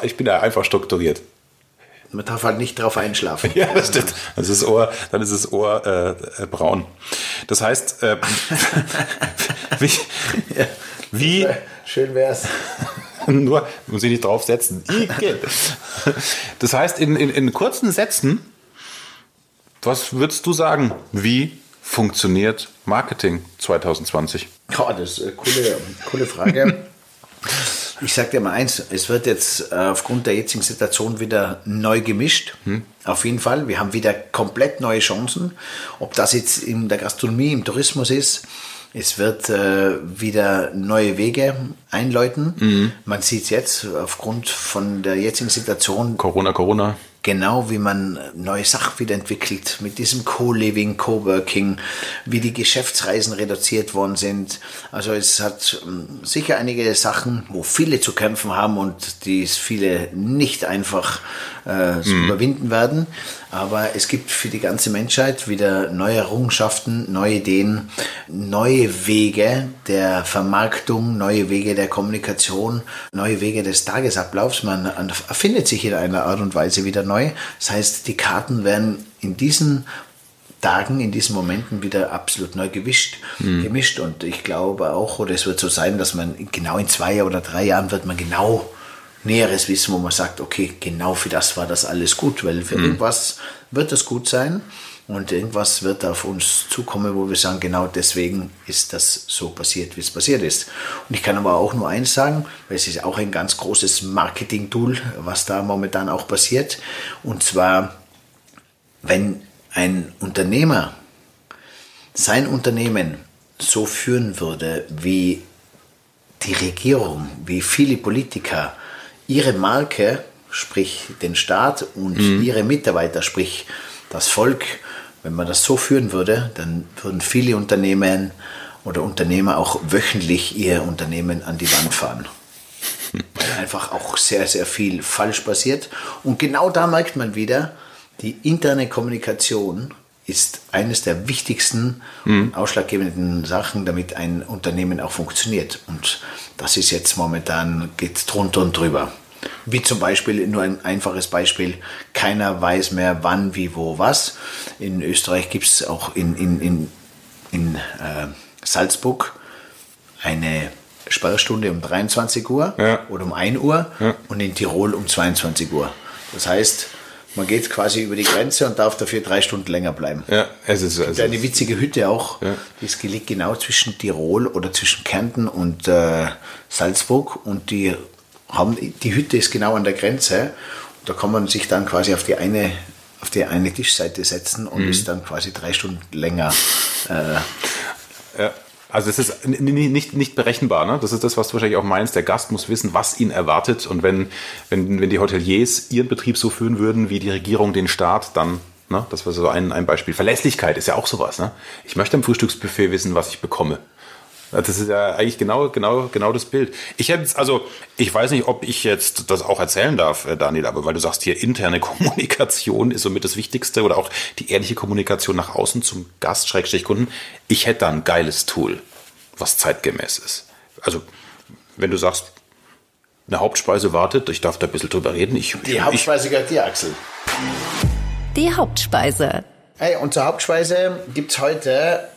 Ich bin da einfach strukturiert. Man darf halt nicht drauf einschlafen. Ja, das stimmt. Dann ist das Ohr braun. Das heißt, wie... Schön wär's. Nur, muss ich nicht draufsetzen. Das heißt, in kurzen Sätzen, was würdest du sagen, wie funktioniert Marketing 2020? Ja, das ist eine coole Frage. Ich sage dir mal eins, es wird jetzt aufgrund der jetzigen Situation wieder neu gemischt. Auf jeden Fall, wir haben wieder komplett neue Chancen. Ob das jetzt in der Gastronomie, im Tourismus ist, es wird wieder neue Wege einläuten. Man sieht es jetzt aufgrund von der jetzigen Situation. Corona. Genau, wie man neue Sachen wieder entwickelt mit diesem Co-Living, Co-Working, wie die Geschäftsreisen reduziert worden sind. Also es hat sicher einige Sachen, wo viele zu kämpfen haben und die es viele nicht einfach überwinden werden. Aber es gibt für die ganze Menschheit wieder neue Errungenschaften, neue Ideen, neue Wege der Vermarktung, neue Wege der Kommunikation, neue Wege des Tagesablaufs. Man erfindet sich in einer Art und Weise wieder neu. Das heißt, die Karten werden in diesen Tagen, in diesen Momenten wieder absolut neu gemischt. Und ich glaube auch, oder es wird so sein, dass man genau in 2 oder 3 Jahren wird man genau Näheres wissen, wo man sagt, okay, genau für das war das alles gut, weil für irgendwas wird das gut sein und irgendwas wird auf uns zukommen, wo wir sagen, genau deswegen ist das so passiert, wie es passiert ist. Und ich kann aber auch nur eins sagen, weil es ist auch ein ganz großes Marketing-Tool, was da momentan auch passiert, und zwar, wenn ein Unternehmer sein Unternehmen so führen würde, wie die Regierung, wie viele Politiker ihre Marke, sprich den Staat und ihre Mitarbeiter, sprich das Volk, wenn man das so führen würde, dann würden viele Unternehmen oder Unternehmer auch wöchentlich ihr Unternehmen an die Wand fahren. Weil einfach auch sehr, sehr viel falsch passiert. Und genau da merkt man wieder, die interne Kommunikation ist eines der wichtigsten und ausschlaggebenden Sachen, damit ein Unternehmen auch funktioniert. Und das ist jetzt momentan, geht drunter und drüber. Wie zum Beispiel, nur ein einfaches Beispiel, keiner weiß mehr wann, wie, wo, was. In Österreich gibt es auch in Salzburg eine Sperrstunde um 23 Uhr oder um 1 Uhr und in Tirol um 22 Uhr. Das heißt, man geht quasi über die Grenze und darf dafür 3 Stunden länger bleiben. Ja, es ist eine witzige Hütte auch. Ja. Die liegt genau zwischen Tirol oder zwischen Kärnten und Salzburg und die Hütte ist genau an der Grenze. Da kann man sich dann quasi auf die eine Tischseite setzen und ist dann quasi 3 Stunden länger. Also es ist nicht berechenbar, ne? Das ist das, was du wahrscheinlich auch meinst. Der Gast muss wissen, was ihn erwartet. Und wenn die Hoteliers ihren Betrieb so führen würden, wie die Regierung den Staat, dann, ne? Das war so ein Beispiel. Verlässlichkeit ist ja auch sowas, ne? Ich möchte am Frühstücksbuffet wissen, was ich bekomme. Das ist ja eigentlich genau das Bild. Ich weiß nicht, ob ich jetzt das auch erzählen darf, Daniel, aber weil du sagst, hier interne Kommunikation ist somit das Wichtigste oder auch die ehrliche Kommunikation nach außen zum Gast-Kunden. Ich hätte da ein geiles Tool, was zeitgemäß ist. Also, wenn du sagst, eine Hauptspeise wartet, ich darf da ein bisschen drüber reden. Die Hauptspeise gehört dir, Axel. Die Hauptspeise. Hey, und zur Hauptspeise gibt's heute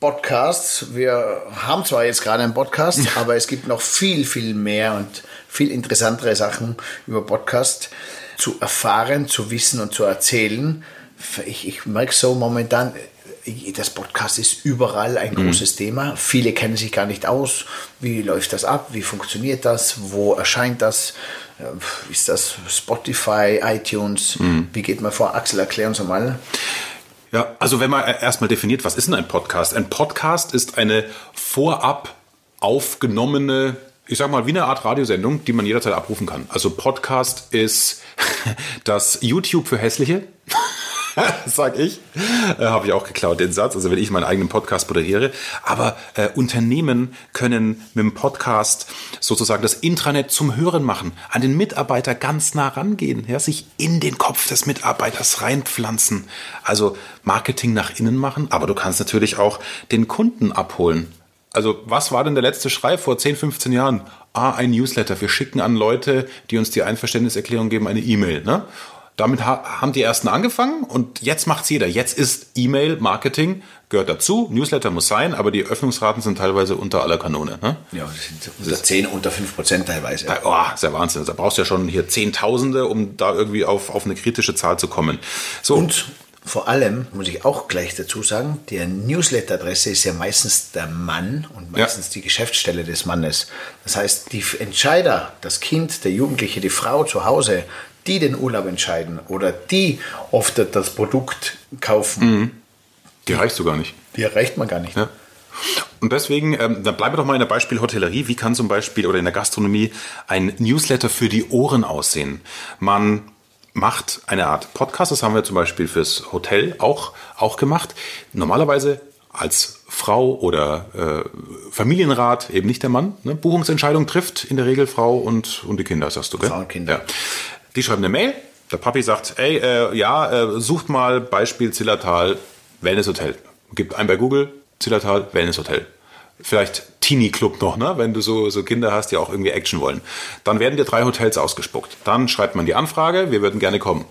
Podcasts. Wir haben zwar jetzt gerade einen Podcast, aber es gibt noch viel, viel mehr und viel interessantere Sachen über Podcast zu erfahren, zu wissen und zu erzählen. Ich merke so momentan, das Podcast ist überall ein großes Thema. Viele kennen sich gar nicht aus. Wie läuft das ab? Wie funktioniert das? Wo erscheint das? Ist das Spotify, iTunes? Wie geht man vor? Axel, erklär uns mal. Ja, also wenn man erstmal definiert, was ist denn ein Podcast? Ein Podcast ist eine vorab aufgenommene, ich sag mal, wie eine Art Radiosendung, die man jederzeit abrufen kann. Also Podcast ist das YouTube für Hässliche, sag ich. Habe ich auch geklaut, den Satz. Also wenn ich meinen eigenen Podcast moderiere. Aber Unternehmen können mit dem Podcast sozusagen das Intranet zum Hören machen. An den Mitarbeiter ganz nah rangehen. Ja, sich in den Kopf des Mitarbeiters reinpflanzen. Also Marketing nach innen machen. Aber du kannst natürlich auch den Kunden abholen. Also was war denn der letzte Schrei vor 10, 15 Jahren? Ein Newsletter. Wir schicken an Leute, die uns die Einverständniserklärung geben, eine E-Mail. Ne? Damit haben die Ersten angefangen und jetzt macht's jeder. Jetzt ist E-Mail-Marketing, gehört dazu. Newsletter muss sein, aber die Öffnungsraten sind teilweise unter aller Kanone. Ne? Ja, das sind unter 10, unter 5% teilweise. Ja. Oh, ist ja Wahnsinn. Da brauchst du ja schon hier Zehntausende, um da irgendwie auf eine kritische Zahl zu kommen. So. Und vor allem, muss ich auch gleich dazu sagen, die Newsletter-Adresse ist ja meistens der Mann und meistens die Geschäftsstelle des Mannes. Das heißt, die Entscheider, das Kind, der Jugendliche, die Frau zu Hause, die den Urlaub entscheiden oder die oft das Produkt kaufen. Die erreichst du gar nicht. Die erreicht man gar nicht. Ja. Und deswegen, dann bleiben wir doch mal in der Beispiel Hotellerie. Wie kann zum Beispiel oder in der Gastronomie ein Newsletter für die Ohren aussehen? Man macht eine Art Podcast, das haben wir zum Beispiel fürs Hotel auch gemacht. Normalerweise als Frau oder Familienrat, eben nicht der Mann, ne? Buchungsentscheidung trifft in der Regel Frau und die Kinder, sagst du, gell? Frau und Kinder. Ja. Die schreiben eine Mail, der Papi sagt, ey, sucht mal Beispiel Zillertal Wellnesshotel. Gibt ein bei Google, Zillertal Wellnesshotel. Vielleicht Teenie-Club noch, ne? Wenn du so Kinder hast, die auch irgendwie Action wollen. Dann werden dir 3 Hotels ausgespuckt. Dann schreibt man die Anfrage, wir würden gerne kommen.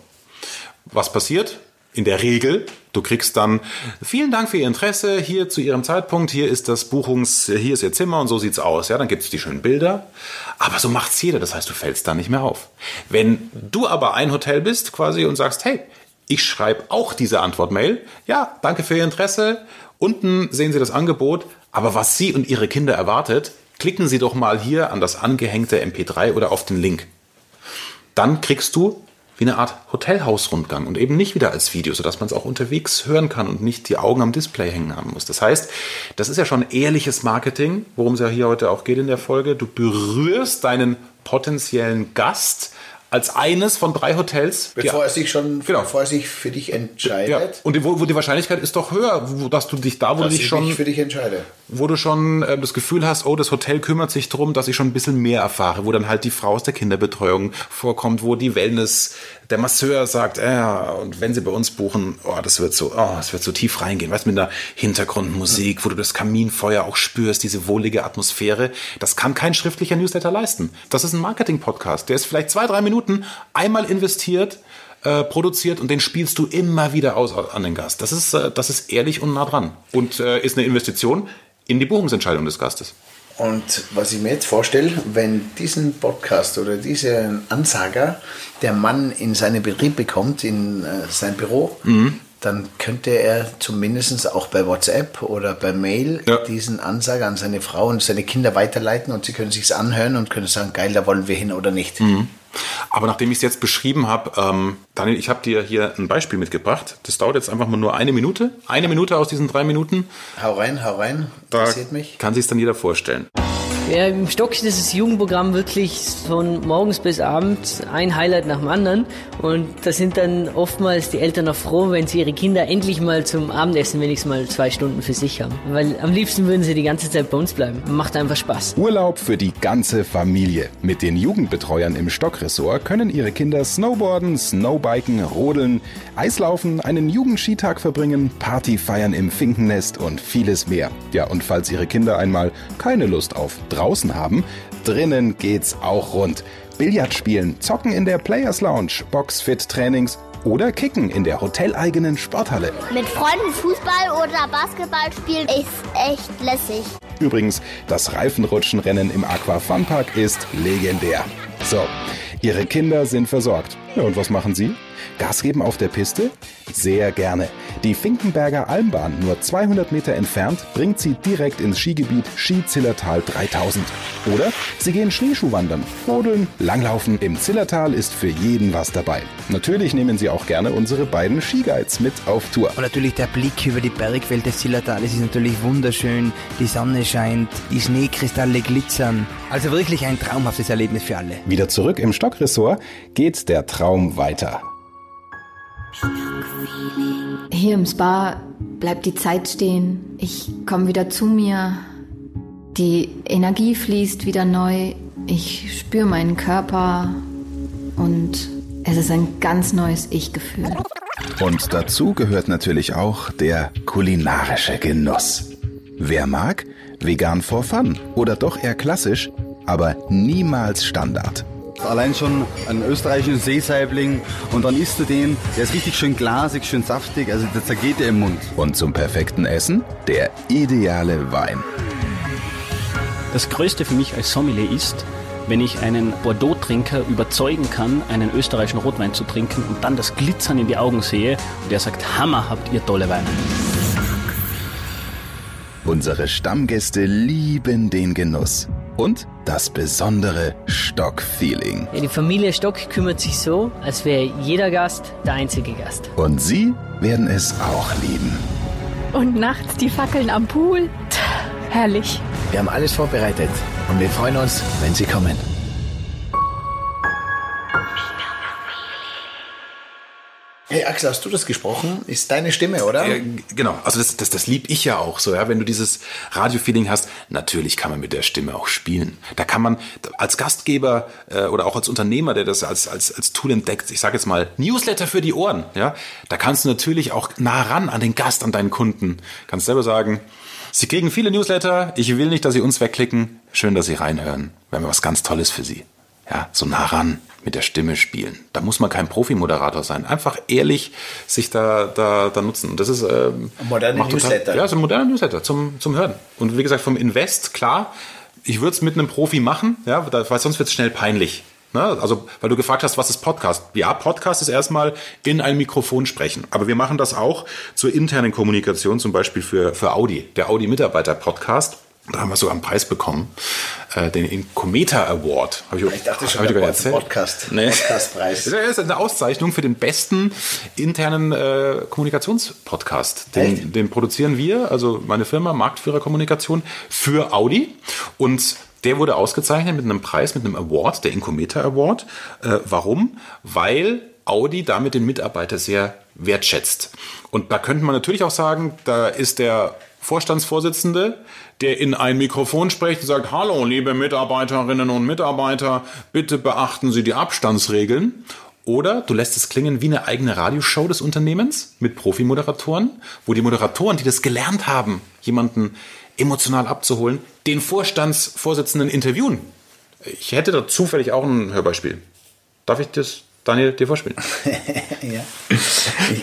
Was passiert? In der Regel, du kriegst dann, vielen Dank für Ihr Interesse, hier zu Ihrem Zeitpunkt, hier ist Ihr Zimmer und so sieht's aus. Ja, dann gibt's die schönen Bilder. Aber so macht's jeder, das heißt, du fällst da nicht mehr auf. Wenn du aber ein Hotel bist quasi und sagst, hey, ich schreibe auch diese Antwortmail. Ja, danke für Ihr Interesse. Unten sehen Sie das Angebot. Aber was Sie und Ihre Kinder erwartet, klicken Sie doch mal hier an das angehängte MP3 oder auf den Link. Dann kriegst du wie eine Art Hotelhausrundgang und eben nicht wieder als Video, sodass man es auch unterwegs hören kann und nicht die Augen am Display hängen haben muss. Das heißt, das ist ja schon ehrliches Marketing, worum es ja hier heute auch geht in der Folge. Du berührst deinen potenziellen Gast als eines von 3 Hotels. Bevor er sich für dich entscheidet. Ja. Und wo die Wahrscheinlichkeit ist doch höher, dass du dich da, wo du schon das Gefühl hast, oh, das Hotel kümmert sich darum, dass ich schon ein bisschen mehr erfahre, wo dann halt die Frau aus der Kinderbetreuung vorkommt, wo die Wellness, der Masseur sagt, und wenn sie bei uns buchen, das wird so tief reingehen. Weißt du, mit einer Hintergrundmusik, wo du das Kaminfeuer auch spürst, diese wohlige Atmosphäre, das kann kein schriftlicher Newsletter leisten. Das ist ein Marketing-Podcast, der ist vielleicht 2-3 Minuten einmal investiert, produziert und den spielst du immer wieder aus an den Gast. Das ist ehrlich und nah dran und ist eine Investition in die Buchungsentscheidung des Gastes. Und was ich mir jetzt vorstelle, wenn diesen Podcast oder diesen Ansager der Mann in seinen Betrieb bekommt, in sein Büro, dann könnte er zumindest auch bei WhatsApp oder bei Mail diesen Ansager an seine Frau und seine Kinder weiterleiten und sie können sich's anhören und können sagen, geil, da wollen wir hin oder nicht. Mhm. Aber nachdem ich es jetzt beschrieben habe, Daniel, ich habe dir hier ein Beispiel mitgebracht. Das dauert jetzt einfach mal nur eine Minute. Eine Minute aus diesen 3 Minuten. Hau rein. Interessiert mich. Kann sich's dann jeder vorstellen. Ja, im Stock ist das Jugendprogramm wirklich von morgens bis abends ein Highlight nach dem anderen. Und da sind dann oftmals die Eltern auch froh, wenn sie ihre Kinder endlich mal zum Abendessen wenigstens mal 2 Stunden für sich haben. Weil am liebsten würden sie die ganze Zeit bei uns bleiben. Macht einfach Spaß. Urlaub für die ganze Familie. Mit den Jugendbetreuern im Stock Resort können ihre Kinder snowboarden, snowbiken, rodeln, Eislaufen, einen Jugendskitag verbringen, Party feiern im Finkennest und vieles mehr. Ja, und falls ihre Kinder einmal keine Lust auf draußen haben, drinnen geht's auch rund. Billard spielen, zocken in der Players Lounge, Boxfit-Trainings oder kicken in der hoteleigenen Sporthalle. Mit Freunden Fußball oder Basketball spielen ist echt lässig. Übrigens, das Reifenrutschenrennen im Aqua Funpark ist legendär. So, ihre Kinder sind versorgt. Ja, und was machen sie? Gas geben auf der Piste? Sehr gerne. Die Finkenberger Almbahn, nur 200 Meter entfernt, bringt sie direkt ins Skigebiet Ski Zillertal 3000. Oder sie gehen Schneeschuhwandern, rodeln, langlaufen. Im Zillertal ist für jeden was dabei. Natürlich nehmen sie auch gerne unsere beiden Skiguides mit auf Tour. Und natürlich der Blick über die Bergwelt des Zillertales ist natürlich wunderschön. Die Sonne scheint, die Schneekristalle glitzern. Also wirklich ein traumhaftes Erlebnis für alle. Wieder zurück im Stock Resort geht der Traum weiter. Hier im Spa bleibt die Zeit stehen. Ich komme wieder zu mir. Die Energie fließt wieder neu. Ich spüre meinen Körper und es ist ein ganz neues Ich-Gefühl. Und dazu gehört natürlich auch der kulinarische Genuss. Wer mag, vegan for fun oder doch eher klassisch, aber niemals Standard. Allein schon einen österreichischen Seesaibling und dann isst du den, der ist richtig schön glasig, schön saftig, also der zergeht dir im Mund. Und zum perfekten Essen der ideale Wein. Das Größte für mich als Sommelier ist, wenn ich einen Bordeaux-Trinker überzeugen kann, einen österreichischen Rotwein zu trinken und dann das Glitzern in die Augen sehe und der sagt, Hammer, habt ihr tolle Weine. Unsere Stammgäste lieben den Genuss. Und das besondere Stock-Feeling. Ja, die Familie Stock kümmert sich so, als wäre jeder Gast der einzige Gast. Und Sie werden es auch lieben. Und nachts die Fackeln am Pool. Herrlich. Wir haben alles vorbereitet und wir freuen uns, wenn Sie kommen. Hey Axel, hast du das gesprochen? Ist deine Stimme, oder? Genau, also das lieb ich ja auch so, ja, wenn du dieses Radio-Feeling hast. Natürlich kann man mit der Stimme auch spielen. Da kann man als Gastgeber oder auch als Unternehmer, der das als Tool entdeckt, ich sage jetzt mal Newsletter für die Ohren, ja, da kannst du natürlich auch nah ran an den Gast, an deinen Kunden. Kannst selber sagen, Sie kriegen viele Newsletter, ich will nicht, dass Sie uns wegklicken. Schön, dass Sie reinhören. Wir haben was ganz Tolles für Sie. Ja, so nah ran mit der Stimme spielen. Da muss man kein Profi-Moderator sein. Einfach ehrlich sich da nutzen. Und das ist moderne Newsletter. Total, ja, so ein moderner Newsletter zum Hören. Und wie gesagt, vom Invest, klar, ich würde es mit einem Profi machen, ja, weil sonst wird es schnell peinlich. Ne? Also, weil du gefragt hast, was ist Podcast? Ja, Podcast ist erstmal in ein Mikrofon sprechen. Aber wir machen das auch zur internen Kommunikation, zum Beispiel für Audi, der Audi-Mitarbeiter-Podcast. Da haben wir sogar einen Preis bekommen, den Inkometa Award. Ich dachte schon, der Podcast-Preis. Das ist eine Auszeichnung für den besten internen Kommunikationspodcast. Den produzieren wir, also meine Firma Marktführer Kommunikation, für Audi. Und der wurde ausgezeichnet mit einem Preis, mit einem Award, der Inkometa Award. Warum? Weil Audi damit den Mitarbeiter sehr wertschätzt. Und da könnte man natürlich auch sagen, da ist der Vorstandsvorsitzende, der in ein Mikrofon spricht und sagt, hallo, liebe Mitarbeiterinnen und Mitarbeiter, bitte beachten Sie die Abstandsregeln. Oder du lässt es klingen wie eine eigene Radioshow des Unternehmens mit Profi-Moderatoren, wo die Moderatoren, die das gelernt haben, jemanden emotional abzuholen, den Vorstandsvorsitzenden interviewen. Ich hätte da zufällig auch ein Hörbeispiel. Darf ich das, Daniel, dir vorspielen? Ja.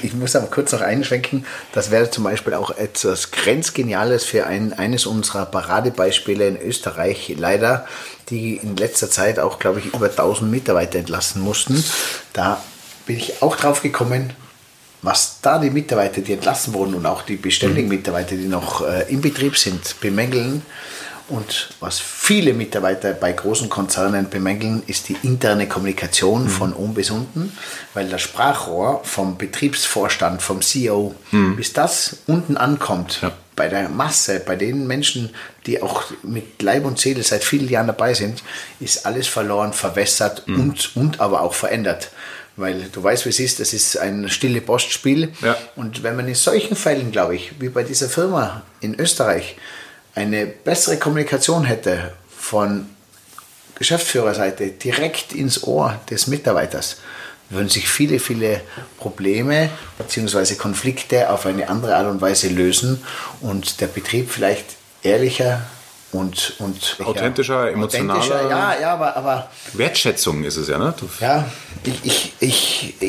Ich muss aber kurz noch einschwenken. Das wäre zum Beispiel auch etwas Grenzgeniales für eines unserer Paradebeispiele in Österreich. Leider, die in letzter Zeit auch, glaube ich, über 1000 Mitarbeiter entlassen mussten. Da bin ich auch drauf gekommen, was da die Mitarbeiter, die entlassen wurden und auch die beständigen Mitarbeiter, die noch im Betrieb sind, bemängeln. Und was viele Mitarbeiter bei großen Konzernen bemängeln, ist die interne Kommunikation von Unbesunden, weil das Sprachrohr vom Betriebsvorstand, vom CEO, bis das unten ankommt, bei der Masse, bei den Menschen, die auch mit Leib und Seele seit vielen Jahren dabei sind, ist alles verloren, verwässert und aber auch verändert. Weil du weißt, wie es ist, das ist ein stille Postspiel. Ja. Und wenn man in solchen Fällen, glaube ich, wie bei dieser Firma in Österreich, eine bessere Kommunikation hätte von Geschäftsführerseite direkt ins Ohr des Mitarbeiters, würden sich viele, viele Probleme bzw. Konflikte auf eine andere Art und Weise lösen und der Betrieb vielleicht ehrlicher und authentischer, emotionaler. Ja, aber Wertschätzung ist es ja, ne? Ja, ich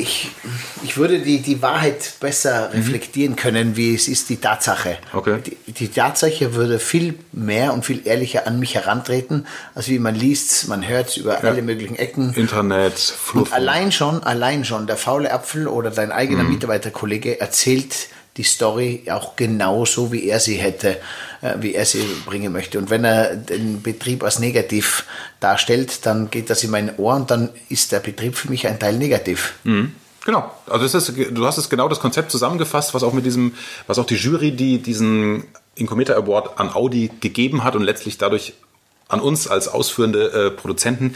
würde die Wahrheit besser reflektieren können, wie es ist, die Tatsache. Okay. Die Tatsache würde viel mehr und viel ehrlicher an mich herantreten, als wie man liest, man hört über alle möglichen Ecken. Internet, Fluff. Und allein schon, der faule Apfel oder dein eigener Mitarbeiterkollege erzählt die Story auch genauso, wie er sie hätte, wie er sie bringen möchte. Und wenn er den Betrieb als negativ darstellt, dann geht das in mein Ohr und dann ist der Betrieb für mich ein Teil negativ. Mhm. Genau. Also du hast es genau das Konzept zusammengefasst, was auch was auch die Jury, die diesen Inkometa Award an Audi gegeben hat und letztlich dadurch an uns als ausführende Produzenten,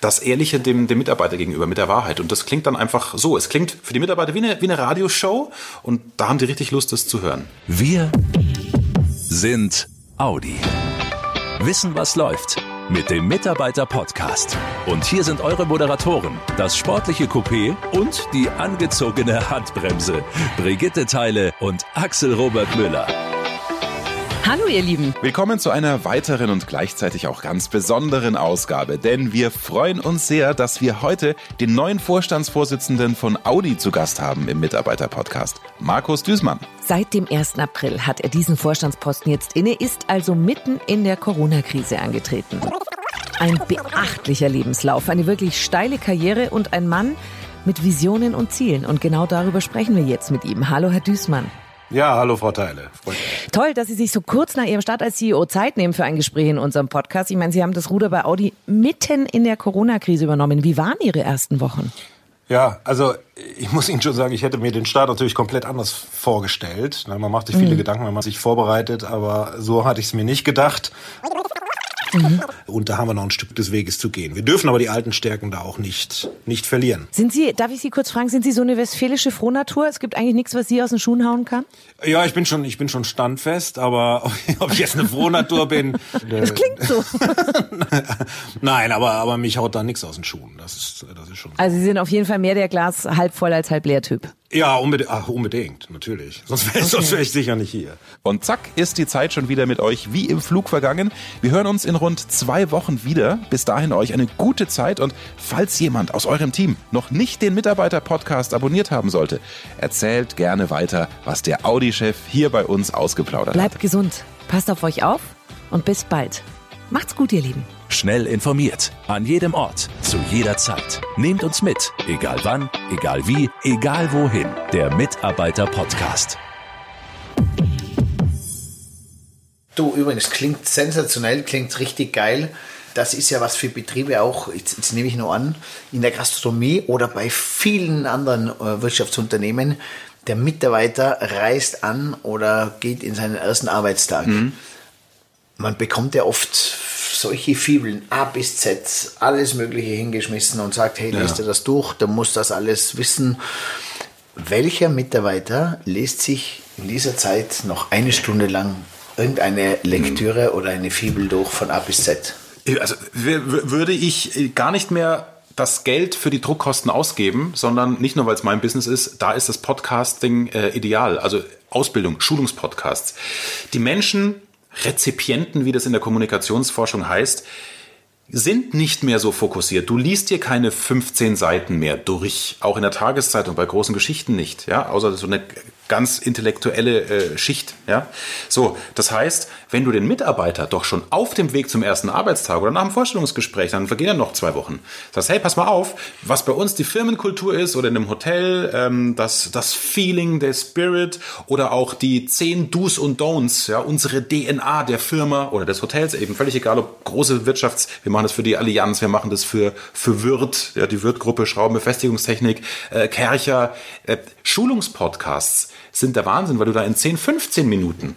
das Ehrliche dem Mitarbeiter gegenüber, mit der Wahrheit. Und das klingt dann einfach so. Es klingt für die Mitarbeiter wie eine Radioshow. Und da haben die richtig Lust, das zu hören. Wir sind Audi. Wissen, was läuft mit dem Mitarbeiter-Podcast. Und hier sind eure Moderatoren, das sportliche Coupé und die angezogene Handbremse, Brigitte Teile und Axel Robert Müller. Hallo ihr Lieben. Willkommen zu einer weiteren und gleichzeitig auch ganz besonderen Ausgabe, denn wir freuen uns sehr, dass wir heute den neuen Vorstandsvorsitzenden von Audi zu Gast haben im Mitarbeiter-Podcast, Markus Düsmann. Seit dem 1. April hat er diesen Vorstandsposten jetzt inne, ist also mitten in der Corona-Krise angetreten. Ein beachtlicher Lebenslauf, eine wirklich steile Karriere und ein Mann mit Visionen und Zielen. Und genau darüber sprechen wir jetzt mit ihm. Hallo Herr Düsmann. Ja, hallo Frau Teile. Toll, dass Sie sich so kurz nach Ihrem Start als CEO Zeit nehmen für ein Gespräch in unserem Podcast. Ich meine, Sie haben das Ruder bei Audi mitten in der Corona-Krise übernommen. Wie waren Ihre ersten Wochen? Ja, also ich muss Ihnen schon sagen, ich hätte mir den Start natürlich komplett anders vorgestellt. Man macht sich viele Gedanken, wenn man sich vorbereitet, aber so hatte ich es mir nicht gedacht. Und da haben wir noch ein Stück des Weges zu gehen. Wir dürfen aber die alten Stärken da auch nicht verlieren. Darf ich Sie kurz fragen, sind Sie so eine westfälische Frohnatur? Es gibt eigentlich nichts, was Sie aus den Schuhen hauen kann? Ja, ich bin schon standfest, aber ob ich jetzt eine Frohnatur bin... Das klingt so. Nein, aber mich haut da nichts aus den Schuhen. Das ist schon so. Also Sie sind auf jeden Fall mehr der Glas halb voll als halb leer Typ. Ja, unbedingt, natürlich. Sonst wäre ich sicher nicht hier. Und zack, ist die Zeit schon wieder mit euch wie im Flug vergangen. Wir hören uns in rund 2 Wochen wieder. Bis dahin euch eine gute Zeit. Und falls jemand aus eurem Team noch nicht den Mitarbeiter-Podcast abonniert haben sollte, erzählt gerne weiter, was der Audi-Chef hier bei uns ausgeplaudert hat. Bleibt gesund, passt auf euch auf und bis bald. Macht's gut, ihr Lieben. Schnell informiert, an jedem Ort, zu jeder Zeit. Nehmt uns mit, egal wann, egal wie, egal wohin. Der Mitarbeiter-Podcast. Du, übrigens, klingt sensationell, klingt richtig geil. Das ist ja was für Betriebe auch, jetzt nehme ich nur an, in der Gastronomie oder bei vielen anderen Wirtschaftsunternehmen. Der Mitarbeiter reist an oder geht in seinen ersten Arbeitstag. Mhm. Man bekommt ja oft solche Fibeln, A bis Z, alles Mögliche hingeschmissen und sagt, hey, lest dir das durch, du musst das alles wissen. Welcher Mitarbeiter lässt sich in dieser Zeit noch eine Stunde lang irgendeine Lektüre oder eine Fibel durch von A bis Z? Also würde ich gar nicht mehr das Geld für die Druckkosten ausgeben, sondern nicht nur, weil es mein Business ist, da ist das Podcasting ideal. Also Ausbildung, Schulungspodcasts. Die Menschen, Rezipienten, wie das in der Kommunikationsforschung heißt, sind nicht mehr so fokussiert. Du liest dir keine 15 Seiten mehr durch, auch in der Tageszeitung, bei großen Geschichten nicht, ja, außer so eine ganz intellektuelle Schicht, ja. So, das heißt, wenn du den Mitarbeiter doch schon auf dem Weg zum ersten Arbeitstag oder nach dem Vorstellungsgespräch, dann vergehen ja noch 2 Wochen. Sagst, hey, pass mal auf, was bei uns die Firmenkultur ist oder in einem Hotel, das Feeling, der Spirit oder auch die 10 Do's und Don'ts, ja, unsere DNA der Firma oder des Hotels, eben völlig egal, ob große wir machen das für die Allianz, wir machen das für WIRT, ja, die WIRT-Gruppe, Schraubenbefestigungstechnik, Kärcher, Schulungspodcasts sind der Wahnsinn, weil du da in 10, 15 Minuten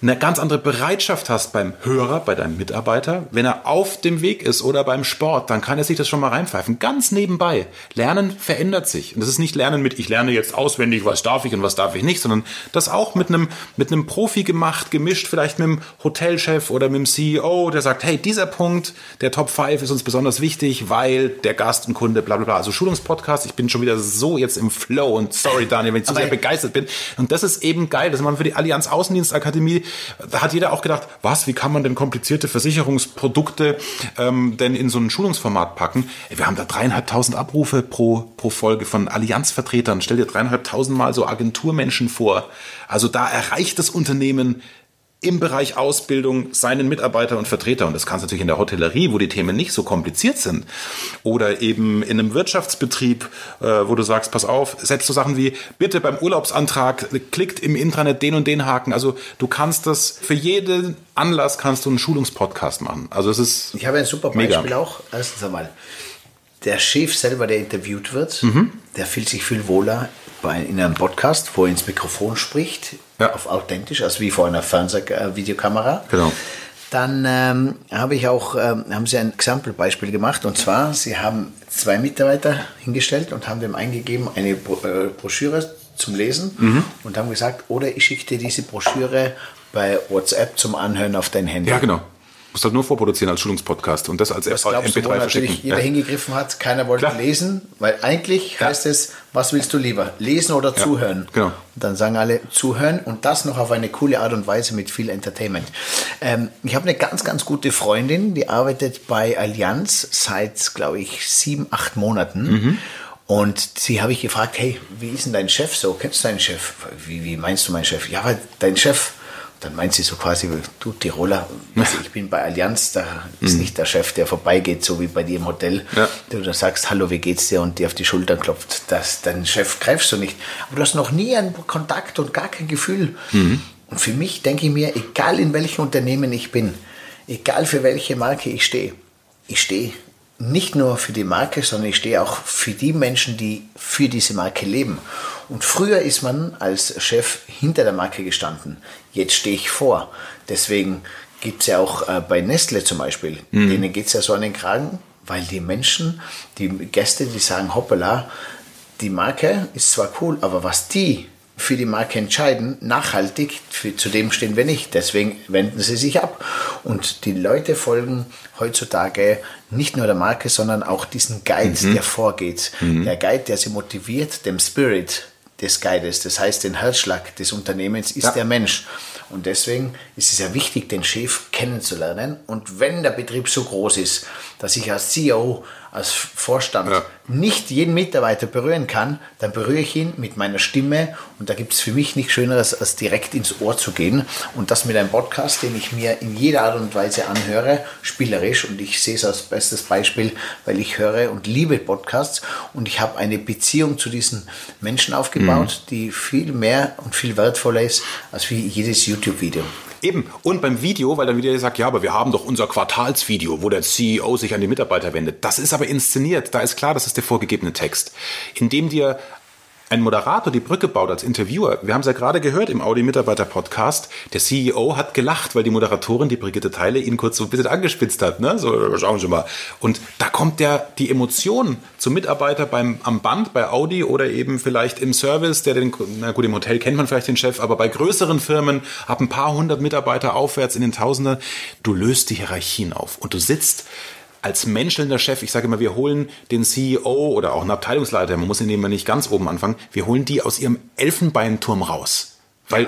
eine ganz andere Bereitschaft hast beim Hörer, bei deinem Mitarbeiter. Wenn er auf dem Weg ist oder beim Sport, dann kann er sich das schon mal reinpfeifen. Ganz nebenbei. Lernen verändert sich. Und das ist nicht Lernen mit, ich lerne jetzt auswendig, was darf ich und was darf ich nicht, sondern das auch mit einem Profi gemacht, gemischt vielleicht mit dem Hotelchef oder mit dem CEO, der sagt, hey, dieser Punkt, der Top 5 ist uns besonders wichtig, weil der Gast und Kunde, bla, bla, bla. Also Schulungspodcast, ich bin schon wieder so jetzt im Flow und sorry, Daniel, wenn ich zu sehr begeistert bin. Und das ist eben geil. Das ist man für die Allianz Außendienstakademie. Da hat jeder auch gedacht, was, wie kann man denn komplizierte Versicherungsprodukte denn in so ein Schulungsformat packen? Wir haben da 3.500 Abrufe pro Folge von Allianzvertretern. Stell dir 3.500 Mal so Agenturmenschen vor. Also da erreicht das Unternehmen im Bereich Ausbildung seinen Mitarbeiter und Vertreter. Und das kannst du natürlich in der Hotellerie, wo die Themen nicht so kompliziert sind. Oder eben in einem Wirtschaftsbetrieb, wo du sagst, pass auf, selbst so Sachen wie, bitte beim Urlaubsantrag klickt im Intranet den und den Haken. Also du kannst das, für jeden Anlass kannst du einen Schulungspodcast machen. Also es ist mega. Ich habe ein super Beispiel auch. Erstens einmal, der Chef selber, der interviewt wird, der fühlt sich viel wohler in einem Podcast, wo er ins Mikrofon spricht, auf authentisch, also wie vor einer Fernsehvideokamera. Genau. Dann haben Sie ein Exempelbeispiel gemacht, und zwar, Sie haben 2 Mitarbeiter hingestellt und haben dem eingegeben eine Broschüre zum Lesen und haben gesagt, oder ich schicke dir diese Broschüre bei WhatsApp zum Anhören auf dein Handy. Ja, genau. Musst halt nur vorproduzieren als Schulungspodcast und das als MP3 verschicken. Natürlich jeder hingegriffen hat, keiner wollte lesen, weil eigentlich heißt es, was willst du lieber, lesen oder zuhören? Genau. Und dann sagen alle, zuhören, und das noch auf eine coole Art und Weise mit viel Entertainment. Ich habe eine ganz, ganz gute Freundin, die arbeitet bei Allianz seit, glaube ich, 7, 8 Monaten. Und sie habe ich gefragt, hey, wie ist denn dein Chef so? Kennst du deinen Chef? Wie meinst du meinen Chef? Ja, weil dein Chef... Dann meint sie so quasi, du Tiroler, also ich bin bei Allianz, da ist nicht der Chef, der vorbeigeht, so wie bei dir im Hotel. Ja. Du da sagst, hallo, wie geht's dir? Und dir auf die Schultern klopft. Deinen Chef greifst du nicht. Aber du hast noch nie einen Kontakt und gar kein Gefühl. Und für mich denke ich mir, egal in welchem Unternehmen ich bin, egal für welche Marke ich stehe nicht nur für die Marke, sondern ich stehe auch für die Menschen, die für diese Marke leben. Und früher ist man als Chef hinter der Marke gestanden. Jetzt stehe ich vor. Deswegen gibt es ja auch bei Nestlé zum Beispiel, denen geht es ja so an den Kragen, weil die Menschen, die Gäste, die sagen, hoppala, die Marke ist zwar cool, aber was die für die Marke entscheiden, nachhaltig, zu dem stehen wir nicht. Deswegen wenden sie sich ab. Und die Leute folgen heutzutage nicht nur der Marke, sondern auch diesen Guide, der vorgeht. Der Guide, der sie motiviert, dem Spirit des Guides, das heißt, den Herzschlag des Unternehmens ist der Mensch. Und deswegen ist es ja wichtig, den Chef kennenzulernen. Und wenn der Betrieb so groß ist, dass ich als CEO, als Vorstand nicht jeden Mitarbeiter berühren kann, dann berühre ich ihn mit meiner Stimme. Und da gibt es für mich nichts Schöneres, als direkt ins Ohr zu gehen. Und das mit einem Podcast, den ich mir in jeder Art und Weise anhöre, spielerisch. Und ich sehe es als bestes Beispiel, weil ich höre und liebe Podcasts. Und ich habe eine Beziehung zu diesen Menschen aufgebaut, die viel mehr und viel wertvoller ist, als wie jedes YouTube-Video. Eben. Und beim Video, weil dann wieder sagt, ja, aber wir haben doch unser Quartalsvideo, wo der CEO sich an die Mitarbeiter wendet. Das ist aber inszeniert. Da ist klar, das ist der vorgegebene Text. Indem dir ein Moderator die Brücke baut als Interviewer. Wir haben es ja gerade gehört im Audi-Mitarbeiter-Podcast. Der CEO hat gelacht, weil die Moderatorin, die Brigitte Teile, ihn kurz so ein bisschen angespitzt hat. Ne? So, schauen Sie mal. Und da kommt die Emotion zum Mitarbeiter am Band bei Audi oder eben vielleicht im Service. Im Hotel kennt man vielleicht den Chef, aber bei größeren Firmen, ab ein paar hundert Mitarbeiter aufwärts in den Tausender, du löst die Hierarchien auf und du sitzt als menschelnder Chef, ich sage immer, wir holen den CEO oder auch einen Abteilungsleiter, man muss in dem nicht ganz oben anfangen, wir holen die aus ihrem Elfenbeinturm raus. Weil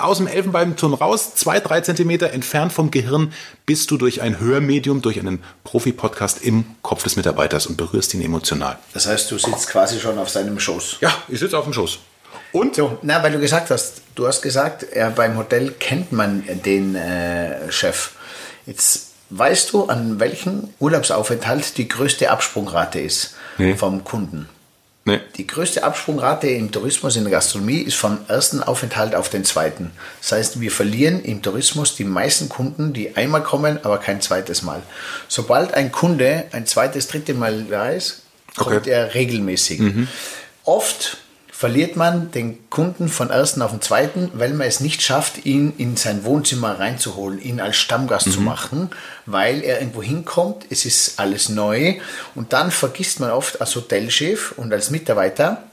aus dem Elfenbeinturm raus, 2-3 Zentimeter entfernt vom Gehirn, bist du durch ein Hörmedium, durch einen Profi-Podcast im Kopf des Mitarbeiters und berührst ihn emotional. Das heißt, du sitzt quasi schon auf seinem Schoß. Ja, ich sitze auf dem Schoß. Und? So, weil du hast gesagt, beim Hotel kennt man den Chef. Jetzt weißt du, an welchem Urlaubsaufenthalt die größte Absprungrate ist? Nee. Vom Kunden? Nee. Die größte Absprungrate im Tourismus, in der Gastronomie, ist vom ersten Aufenthalt auf den zweiten. Das heißt, wir verlieren im Tourismus die meisten Kunden, die einmal kommen, aber kein zweites Mal. Sobald ein Kunde ein zweites, drittes Mal da ist, kommt er regelmäßig. Mhm. Oft verliert man den Kunden von ersten auf den zweiten, weil man es nicht schafft, ihn in sein Wohnzimmer reinzuholen, ihn als Stammgast zu machen, weil er irgendwo hinkommt, es ist alles neu und dann vergisst man oft als Hotelchef und als Mitarbeiter,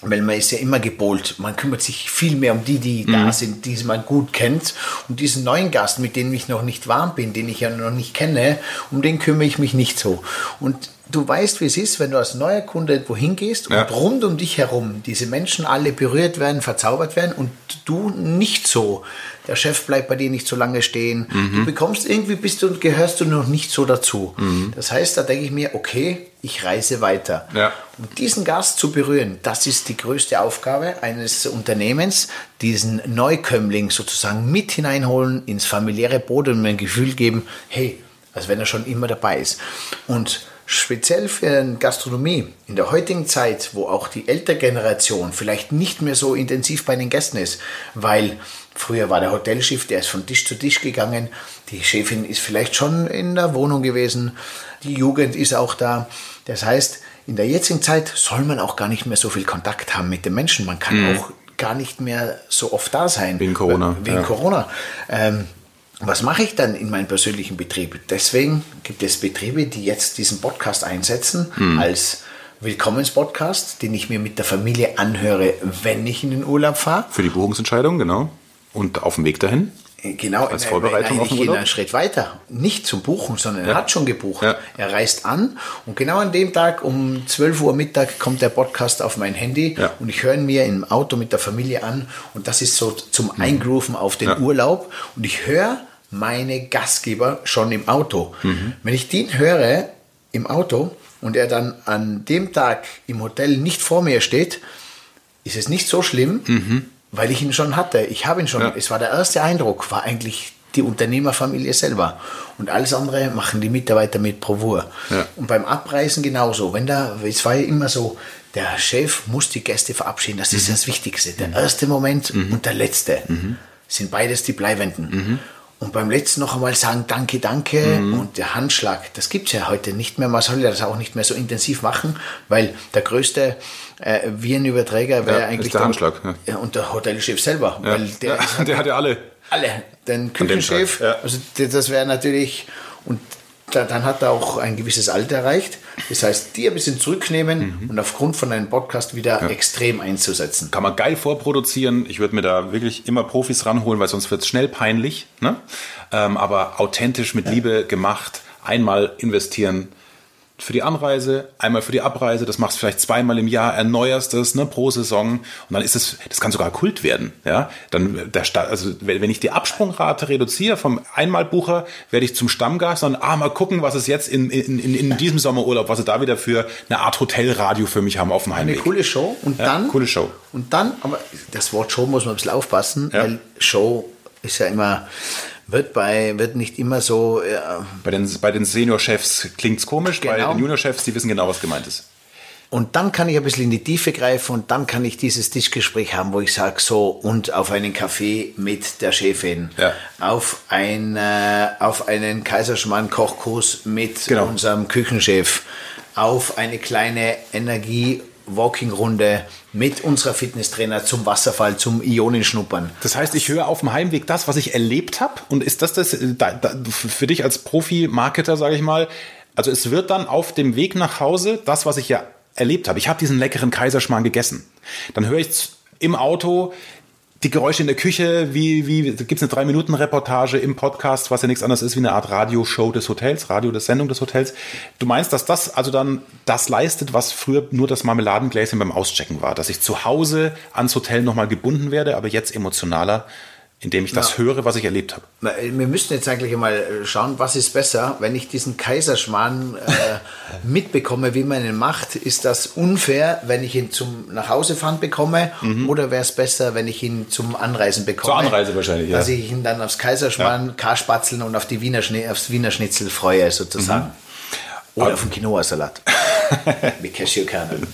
weil man ist ja immer gebohlt, man kümmert sich viel mehr um die da sind, die man gut kennt und diesen neuen Gast, mit dem ich noch nicht warm bin, den ich ja noch nicht kenne, um den kümmere ich mich nicht so. Und du weißt, wie es ist, wenn du als neuer Kunde irgendwo hingehst und rund um dich herum diese Menschen alle berührt werden, verzaubert werden und du nicht so. Der Chef bleibt bei dir nicht so lange stehen. Mhm. Du bekommst irgendwie, gehörst du noch nicht so dazu. Mhm. Das heißt, da denke ich mir, okay, ich reise weiter. Ja. Um diesen Gast zu berühren, das ist die größte Aufgabe eines Unternehmens, diesen Neukömmling sozusagen mit hineinholen, ins familiäre Boot und mir ein Gefühl geben, hey, als wenn er schon immer dabei ist. Und speziell für Gastronomie in der heutigen Zeit, wo auch die ältere Generation vielleicht nicht mehr so intensiv bei den Gästen ist, weil früher war der Hotelchef, der ist von Tisch zu Tisch gegangen, die Chefin ist vielleicht schon in der Wohnung gewesen, die Jugend ist auch da. Das heißt, in der jetzigen Zeit soll man auch gar nicht mehr so viel Kontakt haben mit den Menschen, man kann auch gar nicht mehr so oft da sein. Wegen Corona. Was mache ich dann in meinem persönlichen Betrieb? Deswegen gibt es Betriebe, die jetzt diesen Podcast einsetzen als Willkommenspodcast, den ich mir mit der Familie anhöre, wenn ich in den Urlaub fahre. Für die Buchungsentscheidung, genau. Und auf dem Weg dahin. Genau, als Vorbereitung auf den Urlaub. Ich gehe einen Schritt weiter. Nicht zum Buchen, sondern er hat schon gebucht. Ja. Er reist an und genau an dem Tag um 12 Uhr Mittag kommt der Podcast auf mein Handy und ich höre ihn mir im Auto mit der Familie an und das ist so zum Eingrooven auf den Urlaub und ich höre meine Gastgeber schon im Auto. Mhm. Wenn ich den höre im Auto und er dann an dem Tag im Hotel nicht vor mir steht, ist es nicht so schlimm, weil ich ihn schon hatte. Ich habe ihn schon. Ja. Es war der erste Eindruck, war eigentlich die Unternehmerfamilie selber. Und alles andere machen die Mitarbeiter mit Bravour. Ja. Und beim Abreisen genauso. Es war ja immer so, der Chef muss die Gäste verabschieden. Das ist das Wichtigste. Der erste Moment und der letzte sind beides die bleibenden. Mhm. Und beim letzten noch einmal sagen, danke, danke und der Handschlag, das gibt es ja heute nicht mehr, man soll ja das auch nicht mehr so intensiv machen, weil der größte Virenüberträger wäre eigentlich der Handschlag. Ja, und der Hotelchef selber. Ja. Weil der hat ja alle. Alle. Den Küchenchef, also das wäre natürlich, und dann hat er auch ein gewisses Alter erreicht. Das heißt, die ein bisschen zurücknehmen und aufgrund von einem Podcast wieder extrem einzusetzen. Kann man geil vorproduzieren. Ich würde mir da wirklich immer Profis ranholen, weil sonst wird es schnell peinlich. Ne? Aber authentisch mit Liebe gemacht. Einmal investieren für die Anreise, einmal für die Abreise. Das machst du vielleicht zweimal im Jahr, erneuerst es pro Saison. Und dann ist es, das kann sogar Kult werden. Ja? Dann wenn ich die Absprungrate reduziere vom Einmalbucher, werde ich zum Stammgast und mal gucken, was es jetzt in diesem Sommerurlaub, was sie da wieder für eine Art Hotelradio für mich haben auf dem Heimweg. Eine coole Show. Und dann, coole Show. Und dann, aber das Wort Show muss man ein bisschen aufpassen, weil Show ist ja immer... Wird nicht immer so... Bei den Senior-Chefs klingt es komisch, bei den Junior-Chefs, die wissen genau, was gemeint ist. Und dann kann ich ein bisschen in die Tiefe greifen und dann kann ich dieses Tischgespräch haben, wo ich sage so, und auf einen Kaffee mit der Chefin, ja, auf einen Kaiserschmarrn-Kochkurs mit, genau, unserem Küchenchef, auf eine kleine Energie-Walking-Runde mit unserer Fitnesstrainer zum Wasserfall, zum Ionenschnuppern. Das heißt, ich höre auf dem Heimweg das, was ich erlebt habe, und ist das für dich als Profi-Marketer, sage ich mal, also es wird dann auf dem Weg nach Hause das, was ich ja erlebt habe. Ich habe diesen leckeren Kaiserschmarrn gegessen. Dann höre ich im Auto die Geräusche in der Küche, wie gibt es eine 3-Minuten-Reportage im Podcast, was ja nichts anderes ist wie eine Art Radioshow des Hotels, Sendung des Hotels. Du meinst, dass das also dann das leistet, was früher nur das Marmeladengläschen beim Auschecken war, dass ich zu Hause ans Hotel nochmal gebunden werde, aber jetzt emotionaler, indem ich das höre, was ich erlebt habe. Wir müssten jetzt eigentlich einmal schauen, was ist besser, wenn ich diesen Kaiserschmarrn mitbekomme, wie man ihn macht. Ist das unfair, wenn ich ihn zum Nachhausefahren bekomme, oder wäre es besser, wenn ich ihn zum Anreisen bekomme? Zur Anreise wahrscheinlich, ja. Dass ich ihn dann aufs Kaiserschmarrn, Karspatzeln und auf die aufs Wiener Schnitzel freue, sozusagen. Oder auf den Quinoa-Salat mit Cashewkernen.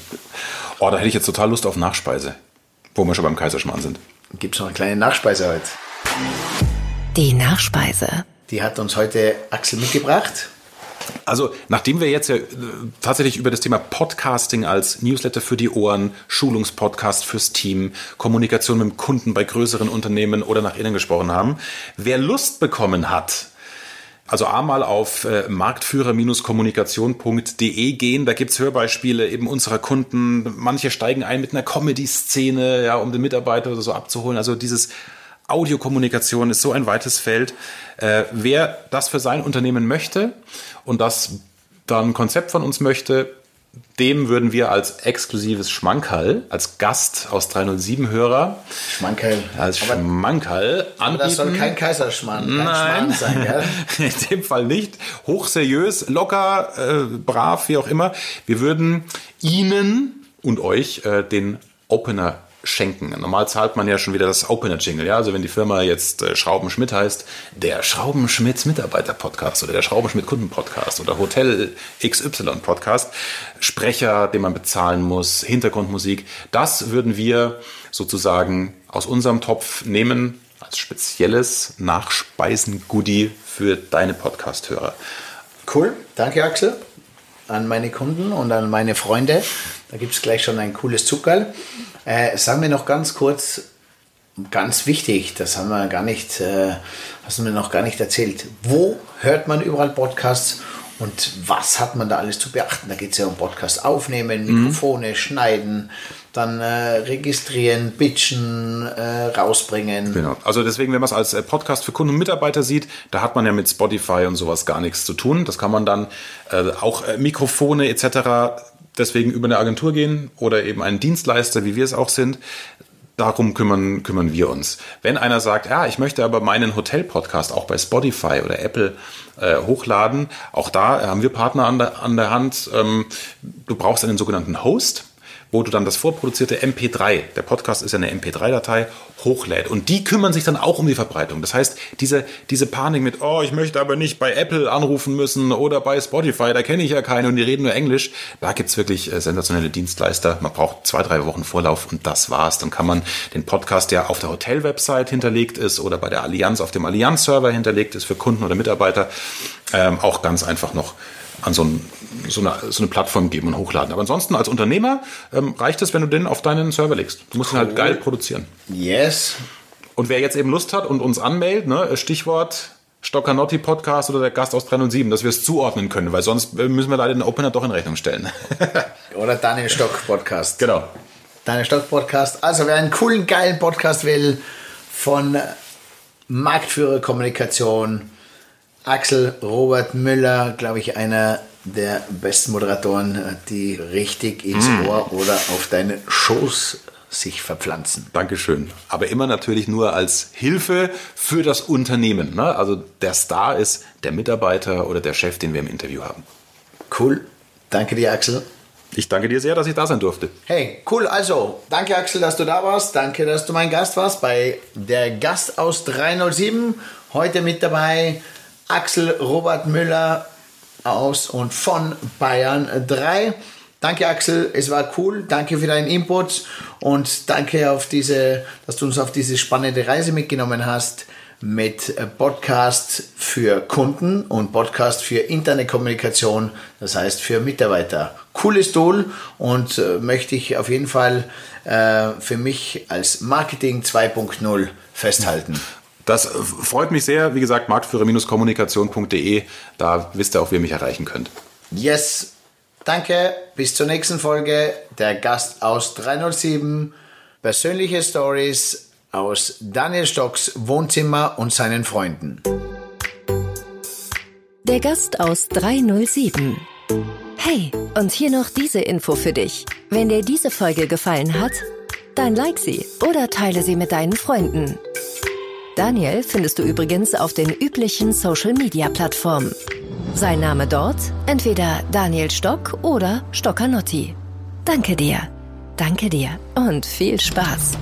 Oh, da hätte ich jetzt total Lust auf Nachspeise, wo wir schon beim Kaiserschmarrn sind. Gibt es noch eine kleine Nachspeise heute. Die Nachspeise. Die hat uns heute Axel mitgebracht. Also, nachdem wir jetzt ja tatsächlich über das Thema Podcasting als Newsletter für die Ohren, Schulungspodcast fürs Team, Kommunikation mit dem Kunden bei größeren Unternehmen oder nach innen gesprochen haben, wer Lust bekommen hat, also einmal auf marktführer-kommunikation.de gehen, da gibt's Hörbeispiele eben unserer Kunden. Manche steigen ein mit einer Comedy-Szene, ja, um den Mitarbeiter oder so abzuholen. Also dieses Audiokommunikation ist so ein weites Feld. Wer das für sein Unternehmen möchte und das dann ein Konzept von uns möchte, dem würden wir als exklusives Schmankerl, als Gast aus 307-Hörer, Schmankerl anbieten. Das soll kein Kaiserschmarrn, Schmarrn sein, gell? In dem Fall nicht. Hochseriös, locker, brav, wie auch immer. Wir würden Ihnen und euch den Opener schenken. Normal zahlt man ja schon wieder das Opener-Jingle. Ja? Also wenn die Firma jetzt Schraubenschmidt heißt, der Schraubenschmidt-Mitarbeiter-Podcast oder der Schraubenschmidt-Kunden-Podcast oder Hotel XY-Podcast, Sprecher, den man bezahlen muss, Hintergrundmusik, das würden wir sozusagen aus unserem Topf nehmen als spezielles Nachspeisen-Goodie für deine Podcast-Hörer. Cool, danke Axel. An meine Kunden und an meine Freunde. Da gibt es gleich schon ein cooles Zuckerl. Sagen wir noch ganz kurz, ganz wichtig, das haben wir gar nicht, hast du mir noch gar nicht erzählt. Wo hört man überall Podcasts und was hat man da alles zu beachten? Da geht es ja um Podcast aufnehmen, Mikrofone, schneiden, dann registrieren, pitchen, rausbringen. Genau. Also deswegen, wenn man es als Podcast für Kunden und Mitarbeiter sieht, da hat man ja mit Spotify und sowas gar nichts zu tun. Das kann man dann auch Mikrofone etc. deswegen über eine Agentur gehen oder eben einen Dienstleister, wie wir es auch sind. Darum kümmern wir uns. Wenn einer sagt, ja, ich möchte aber meinen Hotel-Podcast auch bei Spotify oder Apple hochladen, auch da haben wir Partner an der Hand. Du brauchst einen sogenannten Host, wo du dann das vorproduzierte MP3, der Podcast ist ja eine MP3-Datei, hochlädt. Und die kümmern sich dann auch um die Verbreitung. Das heißt, diese Panik mit, oh, ich möchte aber nicht bei Apple anrufen müssen oder bei Spotify, da kenne ich ja keinen und die reden nur Englisch. Da gibt es wirklich sensationelle Dienstleister. Man braucht 2-3 Wochen Vorlauf und das war's. Dann kann man den Podcast, der auf der Hotel-Website hinterlegt ist oder bei der Allianz, auf dem Allianz-Server hinterlegt ist für Kunden oder Mitarbeiter, auch ganz einfach noch an so eine Plattform geben und hochladen. Aber ansonsten als Unternehmer reicht es, wenn du den auf deinen Server legst. Du musst ihn halt geil produzieren. Yes. Und wer jetzt eben Lust hat und uns anmeldet, ne, Stichwort Stockanotti-Podcast oder der Gast aus 307, dass wir es zuordnen können, weil sonst müssen wir leider den Opener doch in Rechnung stellen. Oder Daniel Stock-Podcast. Genau. Daniel Stock-Podcast. Also wer einen coolen, geilen Podcast will von Marktführer Kommunikation, Axel Robert Müller, glaube ich, einer der besten Moderatoren, die richtig ins Ohr oder auf deinen Schoß sich verpflanzen. Dankeschön. Aber immer natürlich nur als Hilfe für das Unternehmen. Ne? Also der Star ist der Mitarbeiter oder der Chef, den wir im Interview haben. Cool. Danke dir, Axel. Ich danke dir sehr, dass ich da sein durfte. Hey, cool. Also, danke, Axel, dass du da warst. Danke, dass du mein Gast warst bei der Gast aus 307. Heute mit dabei Axel Robert Müller aus und von Bayern 3. Danke, Axel, es war cool. Danke für deinen Input und danke, dass du uns auf diese spannende Reise mitgenommen hast mit Podcast für Kunden und Podcast für interne Kommunikation, das heißt für Mitarbeiter. Cooles Tool und möchte ich auf jeden Fall für mich als Marketing 2.0 festhalten. Das freut mich sehr. Wie gesagt, marktführer-kommunikation.de, da wisst ihr auch, wie ihr mich erreichen könnt. Yes, danke. Bis zur nächsten Folge. Der Gast aus 307. Persönliche Stories aus Daniel Stocks Wohnzimmer und seinen Freunden. Der Gast aus 307. Hey, und hier noch diese Info für dich. Wenn dir diese Folge gefallen hat, dann like sie oder teile sie mit deinen Freunden. Daniel findest du übrigens auf den üblichen Social-Media-Plattformen. Sein Name dort? Entweder Daniel Stock oder Stockanotti. Danke dir. Danke dir und viel Spaß.